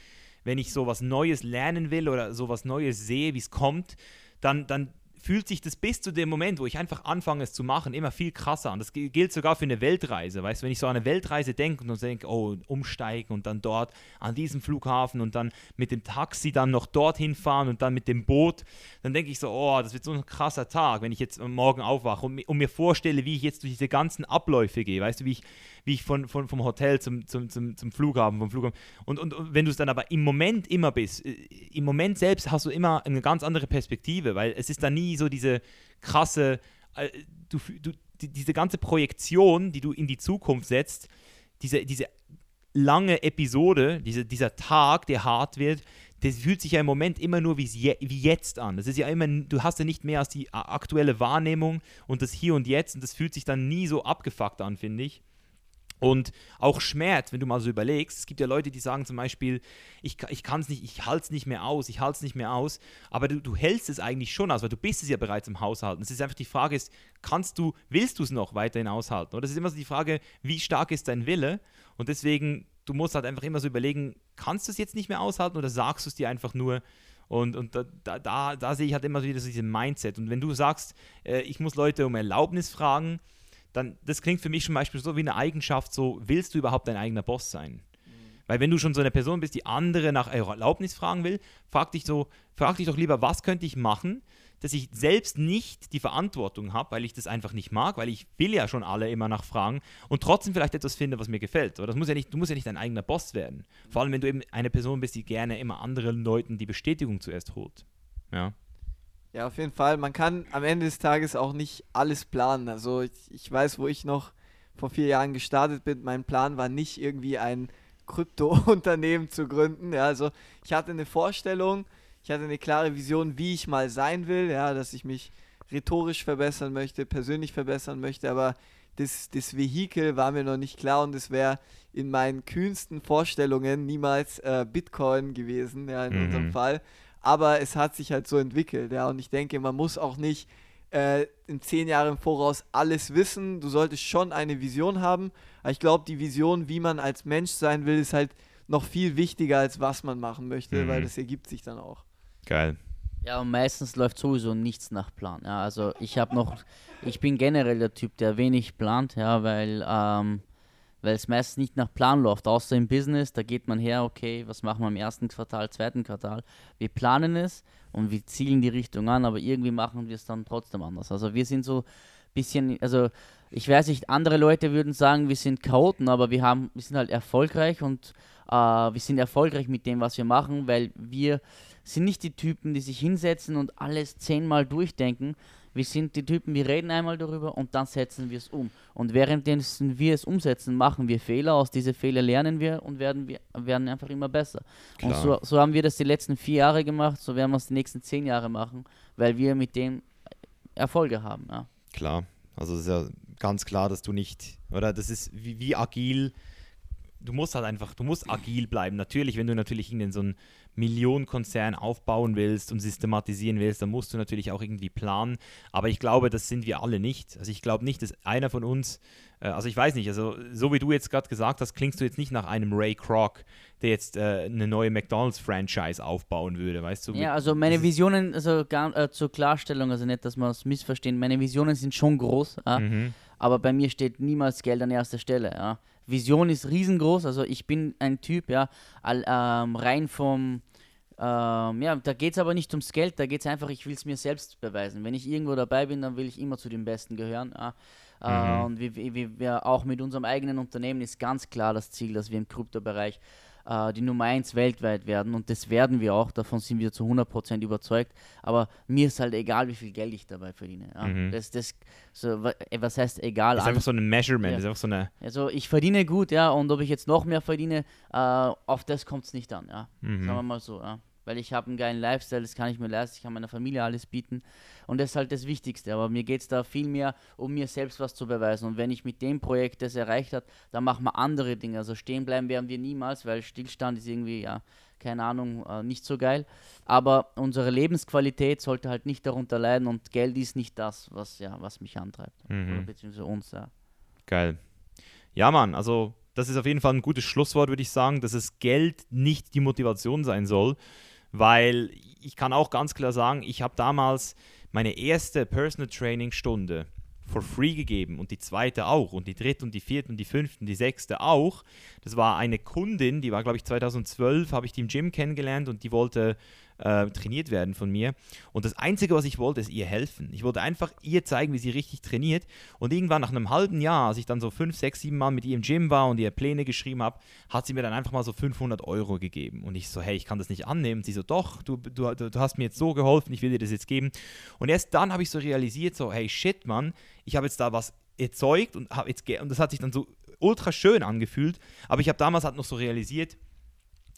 wenn ich so was Neues lernen will oder so was Neues sehe, wie es kommt, dann, dann fühlt sich das bis zu dem Moment, wo ich einfach anfange, es zu machen, immer viel krasser an. Das gilt sogar für eine Weltreise, weißt du, wenn ich so an eine Weltreise denke und denke, oh, umsteigen und dann dort an diesem Flughafen und dann mit dem Taxi dann noch dorthin fahren und dann mit dem Boot, dann denke ich so, oh, das wird so ein krasser Tag, wenn ich jetzt morgen aufwache und, und mir vorstelle, wie ich jetzt durch diese ganzen Abläufe gehe, weißt du, wie ich, wie ich von, von, vom Hotel zum, zum, zum, zum Flughafen, vom Flughafen und, und, und wenn du es dann aber im Moment immer bist, im Moment selbst hast du immer eine ganz andere Perspektive, weil es ist dann nie so diese krasse, äh, du, du, die, diese ganze Projektion, die du in die Zukunft setzt, diese, diese lange Episode, diese, dieser Tag, der hart wird, das fühlt sich ja im Moment immer nur wie, je, wie jetzt an. Das ist ja immer, du hast ja nicht mehr als die aktuelle Wahrnehmung und das Hier und Jetzt und das fühlt sich dann nie so abgefuckt an, finde ich. Und auch Schmerz, wenn du mal so überlegst, es gibt ja Leute, die sagen zum Beispiel, ich, ich kann es nicht, ich halte es nicht mehr aus, ich halte es nicht mehr aus, aber du, du hältst es eigentlich schon aus, weil du bist es ja bereits im Haushalten. Es ist einfach die Frage, ist, kannst du, willst du es noch weiterhin aushalten? Oder es ist immer so die Frage, wie stark ist dein Wille? Und deswegen, du musst halt einfach immer so überlegen, kannst du es jetzt nicht mehr aushalten oder sagst du es dir einfach nur? Und, und da, da, da, da sehe ich halt immer wieder so dieses Mindset. Und wenn du sagst, äh, ich muss Leute um Erlaubnis fragen, dann, das klingt für mich zum Beispiel so wie eine Eigenschaft, so willst du überhaupt dein eigener Boss sein? Mhm. Weil wenn du schon so eine Person bist, die andere nach Erlaubnis fragen will, frag dich, so, frag dich doch lieber, was könnte ich machen, dass ich selbst nicht die Verantwortung habe, weil ich das einfach nicht mag, weil ich will ja schon alle immer nachfragen und trotzdem vielleicht etwas finde, was mir gefällt. Oder das muss ja nicht, du musst ja nicht dein eigener Boss werden. Mhm. Vor allem, wenn du eben eine Person bist, die gerne immer anderen Leuten die Bestätigung zuerst holt. Ja. Ja, auf jeden Fall. Man kann am Ende des Tages auch nicht alles planen. Also ich, ich weiß, wo ich noch vor vier Jahren gestartet bin. Mein Plan war nicht irgendwie ein Krypto-Unternehmen zu gründen. Ja, also ich hatte eine Vorstellung, ich hatte eine klare Vision, wie ich mal sein will, ja, dass ich mich rhetorisch verbessern möchte, persönlich verbessern möchte, aber das, das Vehikel war mir noch nicht klar und es wäre in meinen kühnsten Vorstellungen niemals äh, Bitcoin gewesen, ja, in mhm. unserem Fall. Aber es hat sich halt so entwickelt, ja, und ich denke, man muss auch nicht äh, in zehn Jahren im Voraus alles wissen, du solltest schon eine Vision haben, aber ich glaube, die Vision, wie man als Mensch sein will, ist halt noch viel wichtiger, als was man machen möchte, mhm. weil das ergibt sich dann auch. Geil. Ja, und meistens läuft sowieso nichts nach Plan. Ja, also ich habe noch, ich bin generell der Typ, der wenig plant, ja, weil ähm, weil es meistens nicht nach Plan läuft, außer im Business, da geht man her, okay, was machen wir im ersten Quartal, zweiten Quartal? Wir planen es und wir zielen die Richtung an, aber irgendwie machen wir es dann trotzdem anders. Also wir sind so ein bisschen, also ich weiß nicht, andere Leute würden sagen, wir sind Chaoten, aber wir haben, wir sind halt erfolgreich und äh, wir sind erfolgreich mit dem, was wir machen, weil wir sind nicht die Typen, die sich hinsetzen und alles zehnmal durchdenken. Wir sind die Typen, wir reden einmal darüber und dann setzen wir es um. Und währenddessen wir es umsetzen, machen wir Fehler. Aus diesen Fehlern lernen wir und werden wir werden einfach immer besser. Klar. Und so, so haben wir das die letzten vier Jahre gemacht, so werden wir es die nächsten zehn Jahre machen, weil wir mit dem Erfolge haben. Ja. Klar, also es ist ja ganz klar, dass du nicht, oder das ist wie, wie agil, du musst halt einfach, du musst agil bleiben. Natürlich, wenn du natürlich in so einen Millionenkonzern aufbauen willst und systematisieren willst, dann musst du natürlich auch irgendwie planen. Aber ich glaube, das sind wir alle nicht. Also ich glaube nicht, dass einer von uns, äh, also ich weiß nicht, also so wie du jetzt gerade gesagt hast, klingst du jetzt nicht nach einem Ray Kroc, der jetzt äh, eine neue McDonald's-Franchise aufbauen würde, weißt du? Ja, also meine Visionen, also gar, äh, zur Klarstellung, also nicht, dass wir es missverstehen, meine Visionen sind schon groß, äh, mhm. aber bei mir steht niemals Geld an erster Stelle, ja. Vision ist riesengroß, also ich bin ein Typ, ja, all, ähm, rein vom, ähm, ja, da geht es aber nicht ums Geld, da geht es einfach, ich will es mir selbst beweisen. Wenn ich irgendwo dabei bin, dann will ich immer zu den Besten gehören. Ja. Äh, mhm. Und wie, wie, wie, auch mit unserem eigenen Unternehmen ist ganz klar das Ziel, dass wir im Kryptobereich äh, die Nummer eins weltweit werden und das werden wir auch, davon sind wir zu hundert Prozent überzeugt, aber mir ist halt egal, wie viel Geld ich dabei verdiene. Ja. Mhm. Das, das, so, was heißt egal? Das ist einfach so ein Measurement. Ja. Ist einfach so eine also ich verdiene gut, ja, und ob ich jetzt noch mehr verdiene, äh, auf das kommt es nicht an, ja. Mhm. Sagen wir mal so, ja. Weil ich habe einen geilen Lifestyle, das kann ich mir leisten, ich kann meiner Familie alles bieten und das ist halt das Wichtigste, aber mir geht es da viel mehr um mir selbst was zu beweisen und wenn ich mit dem Projekt das erreicht habe, dann machen wir andere Dinge, also stehen bleiben werden wir niemals, weil Stillstand ist irgendwie, ja, keine Ahnung, nicht so geil, aber unsere Lebensqualität sollte halt nicht darunter leiden und Geld ist nicht das, was, ja, was mich antreibt, mhm. oder beziehungsweise uns, ja. Geil. Ja, Mann, also das ist auf jeden Fall ein gutes Schlusswort, würde ich sagen, dass es Geld nicht die Motivation sein soll, weil ich kann auch ganz klar sagen, ich habe damals meine erste Personal Training Stunde for free gegeben und die zweite auch und die dritte und die vierte und die fünfte und die sechste auch. Das war eine Kundin, die war glaube ich zweitausendzwölf, habe ich die im Gym kennengelernt und die wollte äh, trainiert werden von mir und das Einzige, was ich wollte, ist ihr helfen. Ich wollte einfach ihr zeigen, wie sie richtig trainiert und irgendwann nach einem halben Jahr, als ich dann so fünf, sechs, sieben Mal mit ihr im Gym war und ihr Pläne geschrieben habe, hat sie mir dann einfach mal so fünfhundert Euro gegeben und ich so, hey, ich kann das nicht annehmen. Und sie so, doch, du, du, du hast mir jetzt so geholfen, ich will dir das jetzt geben und erst dann habe ich so realisiert, so, hey, shit, Mann, ich habe jetzt da was erzeugt und, hab jetzt ge- und das hat sich dann so ultra schön angefühlt, aber ich habe damals halt noch so realisiert,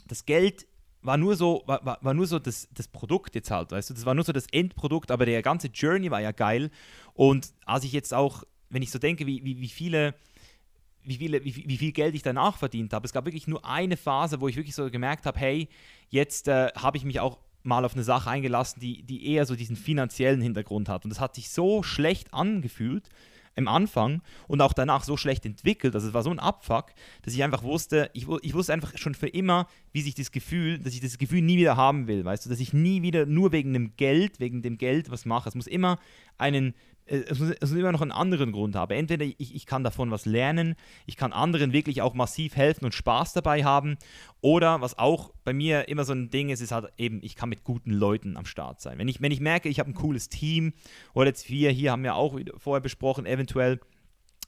das Geld war nur so, war, war, war nur so das, das Produkt jetzt halt, weißt du, das war nur so das Endprodukt, aber der ganze Journey war ja geil und als ich jetzt auch, wenn ich so denke, wie, wie, wie viele... Wie, viele, wie, wie viel Geld ich danach verdient habe. Es gab wirklich nur eine Phase, wo ich wirklich so gemerkt habe, hey, jetzt äh, habe ich mich auch mal auf eine Sache eingelassen, die, die eher so diesen finanziellen Hintergrund hat. Und das hat sich so schlecht angefühlt im Anfang und auch danach so schlecht entwickelt. Also es war so ein Abfuck, dass ich einfach wusste, ich, ich wusste einfach schon für immer, wie sich das Gefühl, dass ich das Gefühl nie wieder haben will, weißt du, dass ich nie wieder nur wegen dem Geld, wegen dem Geld was mache. Es muss immer einen Es muss, es muss immer noch einen anderen Grund haben. Entweder ich, ich kann davon was lernen, ich kann anderen wirklich auch massiv helfen und Spaß dabei haben oder was auch bei mir immer so ein Ding ist, ist halt eben, ich kann mit guten Leuten am Start sein. Wenn ich, wenn ich merke, ich habe ein cooles Team oder jetzt wir hier haben wir auch vorher besprochen, eventuell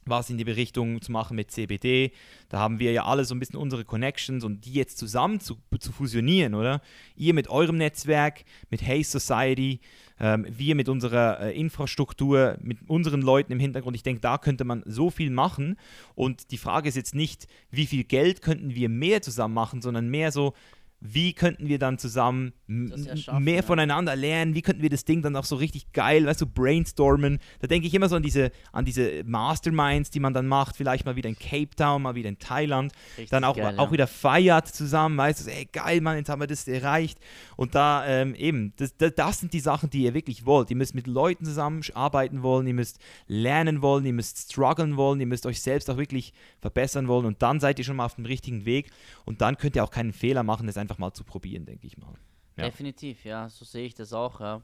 was in die Richtung zu machen mit C B D. Da haben wir ja alle so ein bisschen unsere Connections und die jetzt zusammen zu, zu fusionieren, oder? Ihr mit eurem Netzwerk, mit Hey Society, ähm, wir mit unserer äh, Infrastruktur, mit unseren Leuten im Hintergrund. Ich denke, da könnte man so viel machen. Und die Frage ist jetzt nicht, wie viel Geld könnten wir mehr zusammen machen, sondern mehr so, wie könnten wir dann zusammen ja schaffen, mehr ja. voneinander lernen, wie könnten wir das Ding dann auch so richtig geil, weißt du, brainstormen. Da denke ich immer so an diese, an diese Masterminds, die man dann macht, vielleicht mal wieder in Cape Town, mal wieder in Thailand, richtig dann auch, geil, auch ja. wieder feiert zusammen, weißt du, ey, geil, Mann, jetzt haben wir das erreicht. Und da ähm, eben, das, das, das sind die Sachen, die ihr wirklich wollt. Ihr müsst mit Leuten zusammen arbeiten wollen, ihr müsst lernen wollen, ihr müsst strugglen wollen, ihr müsst euch selbst auch wirklich verbessern wollen und dann seid ihr schon mal auf dem richtigen Weg und dann könnt ihr auch keinen Fehler machen, das einfach mal zu probieren, denke ich mal. Ja. Definitiv, ja, so sehe ich das auch, ja.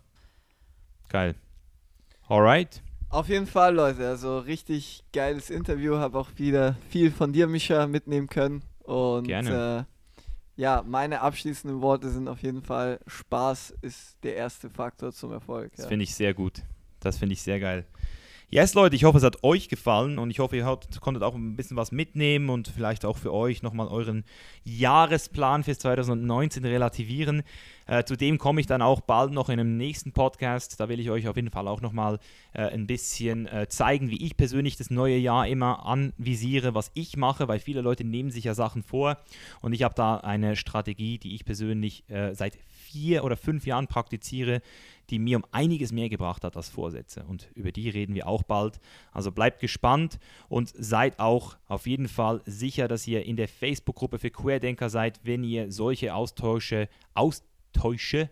Geil. Alright. Auf jeden Fall, Leute, also richtig geiles Interview, habe auch wieder viel von dir, Mischa, mitnehmen können und äh, ja, meine abschließenden Worte sind auf jeden Fall, Spaß ist der erste Faktor zum Erfolg. Das ja. finde ich sehr gut, das finde ich sehr geil. Yes, Leute, ich hoffe, es hat euch gefallen und ich hoffe, ihr konntet auch ein bisschen was mitnehmen und vielleicht auch für euch nochmal euren Jahresplan für zwanzig neunzehn relativieren. Äh, zudem komme ich dann auch bald noch in einem nächsten Podcast. Da will ich euch auf jeden Fall auch nochmal äh, ein bisschen äh, zeigen, wie ich persönlich das neue Jahr immer anvisiere, was ich mache, weil viele Leute nehmen sich ja Sachen vor und ich habe da eine Strategie, die ich persönlich äh, seit vier oder fünf Jahren praktiziere, die mir um einiges mehr gebracht hat als Vorsätze. Und über die reden wir auch bald. Also bleibt gespannt und seid auch auf jeden Fall sicher, dass ihr in der Facebook-Gruppe für Queerdenker seid, wenn ihr solche Austausche, Austausche,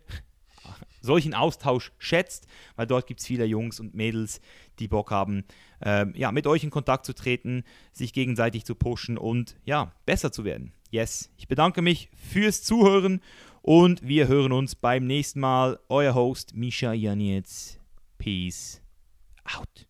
solchen Austausch schätzt, weil dort gibt es viele Jungs und Mädels, die Bock haben, ähm, ja, mit euch in Kontakt zu treten, sich gegenseitig zu pushen und ja, besser zu werden. Yes, ich bedanke mich fürs Zuhören. Und wir hören uns beim nächsten Mal. Euer Host Mischa Janitz. Peace out.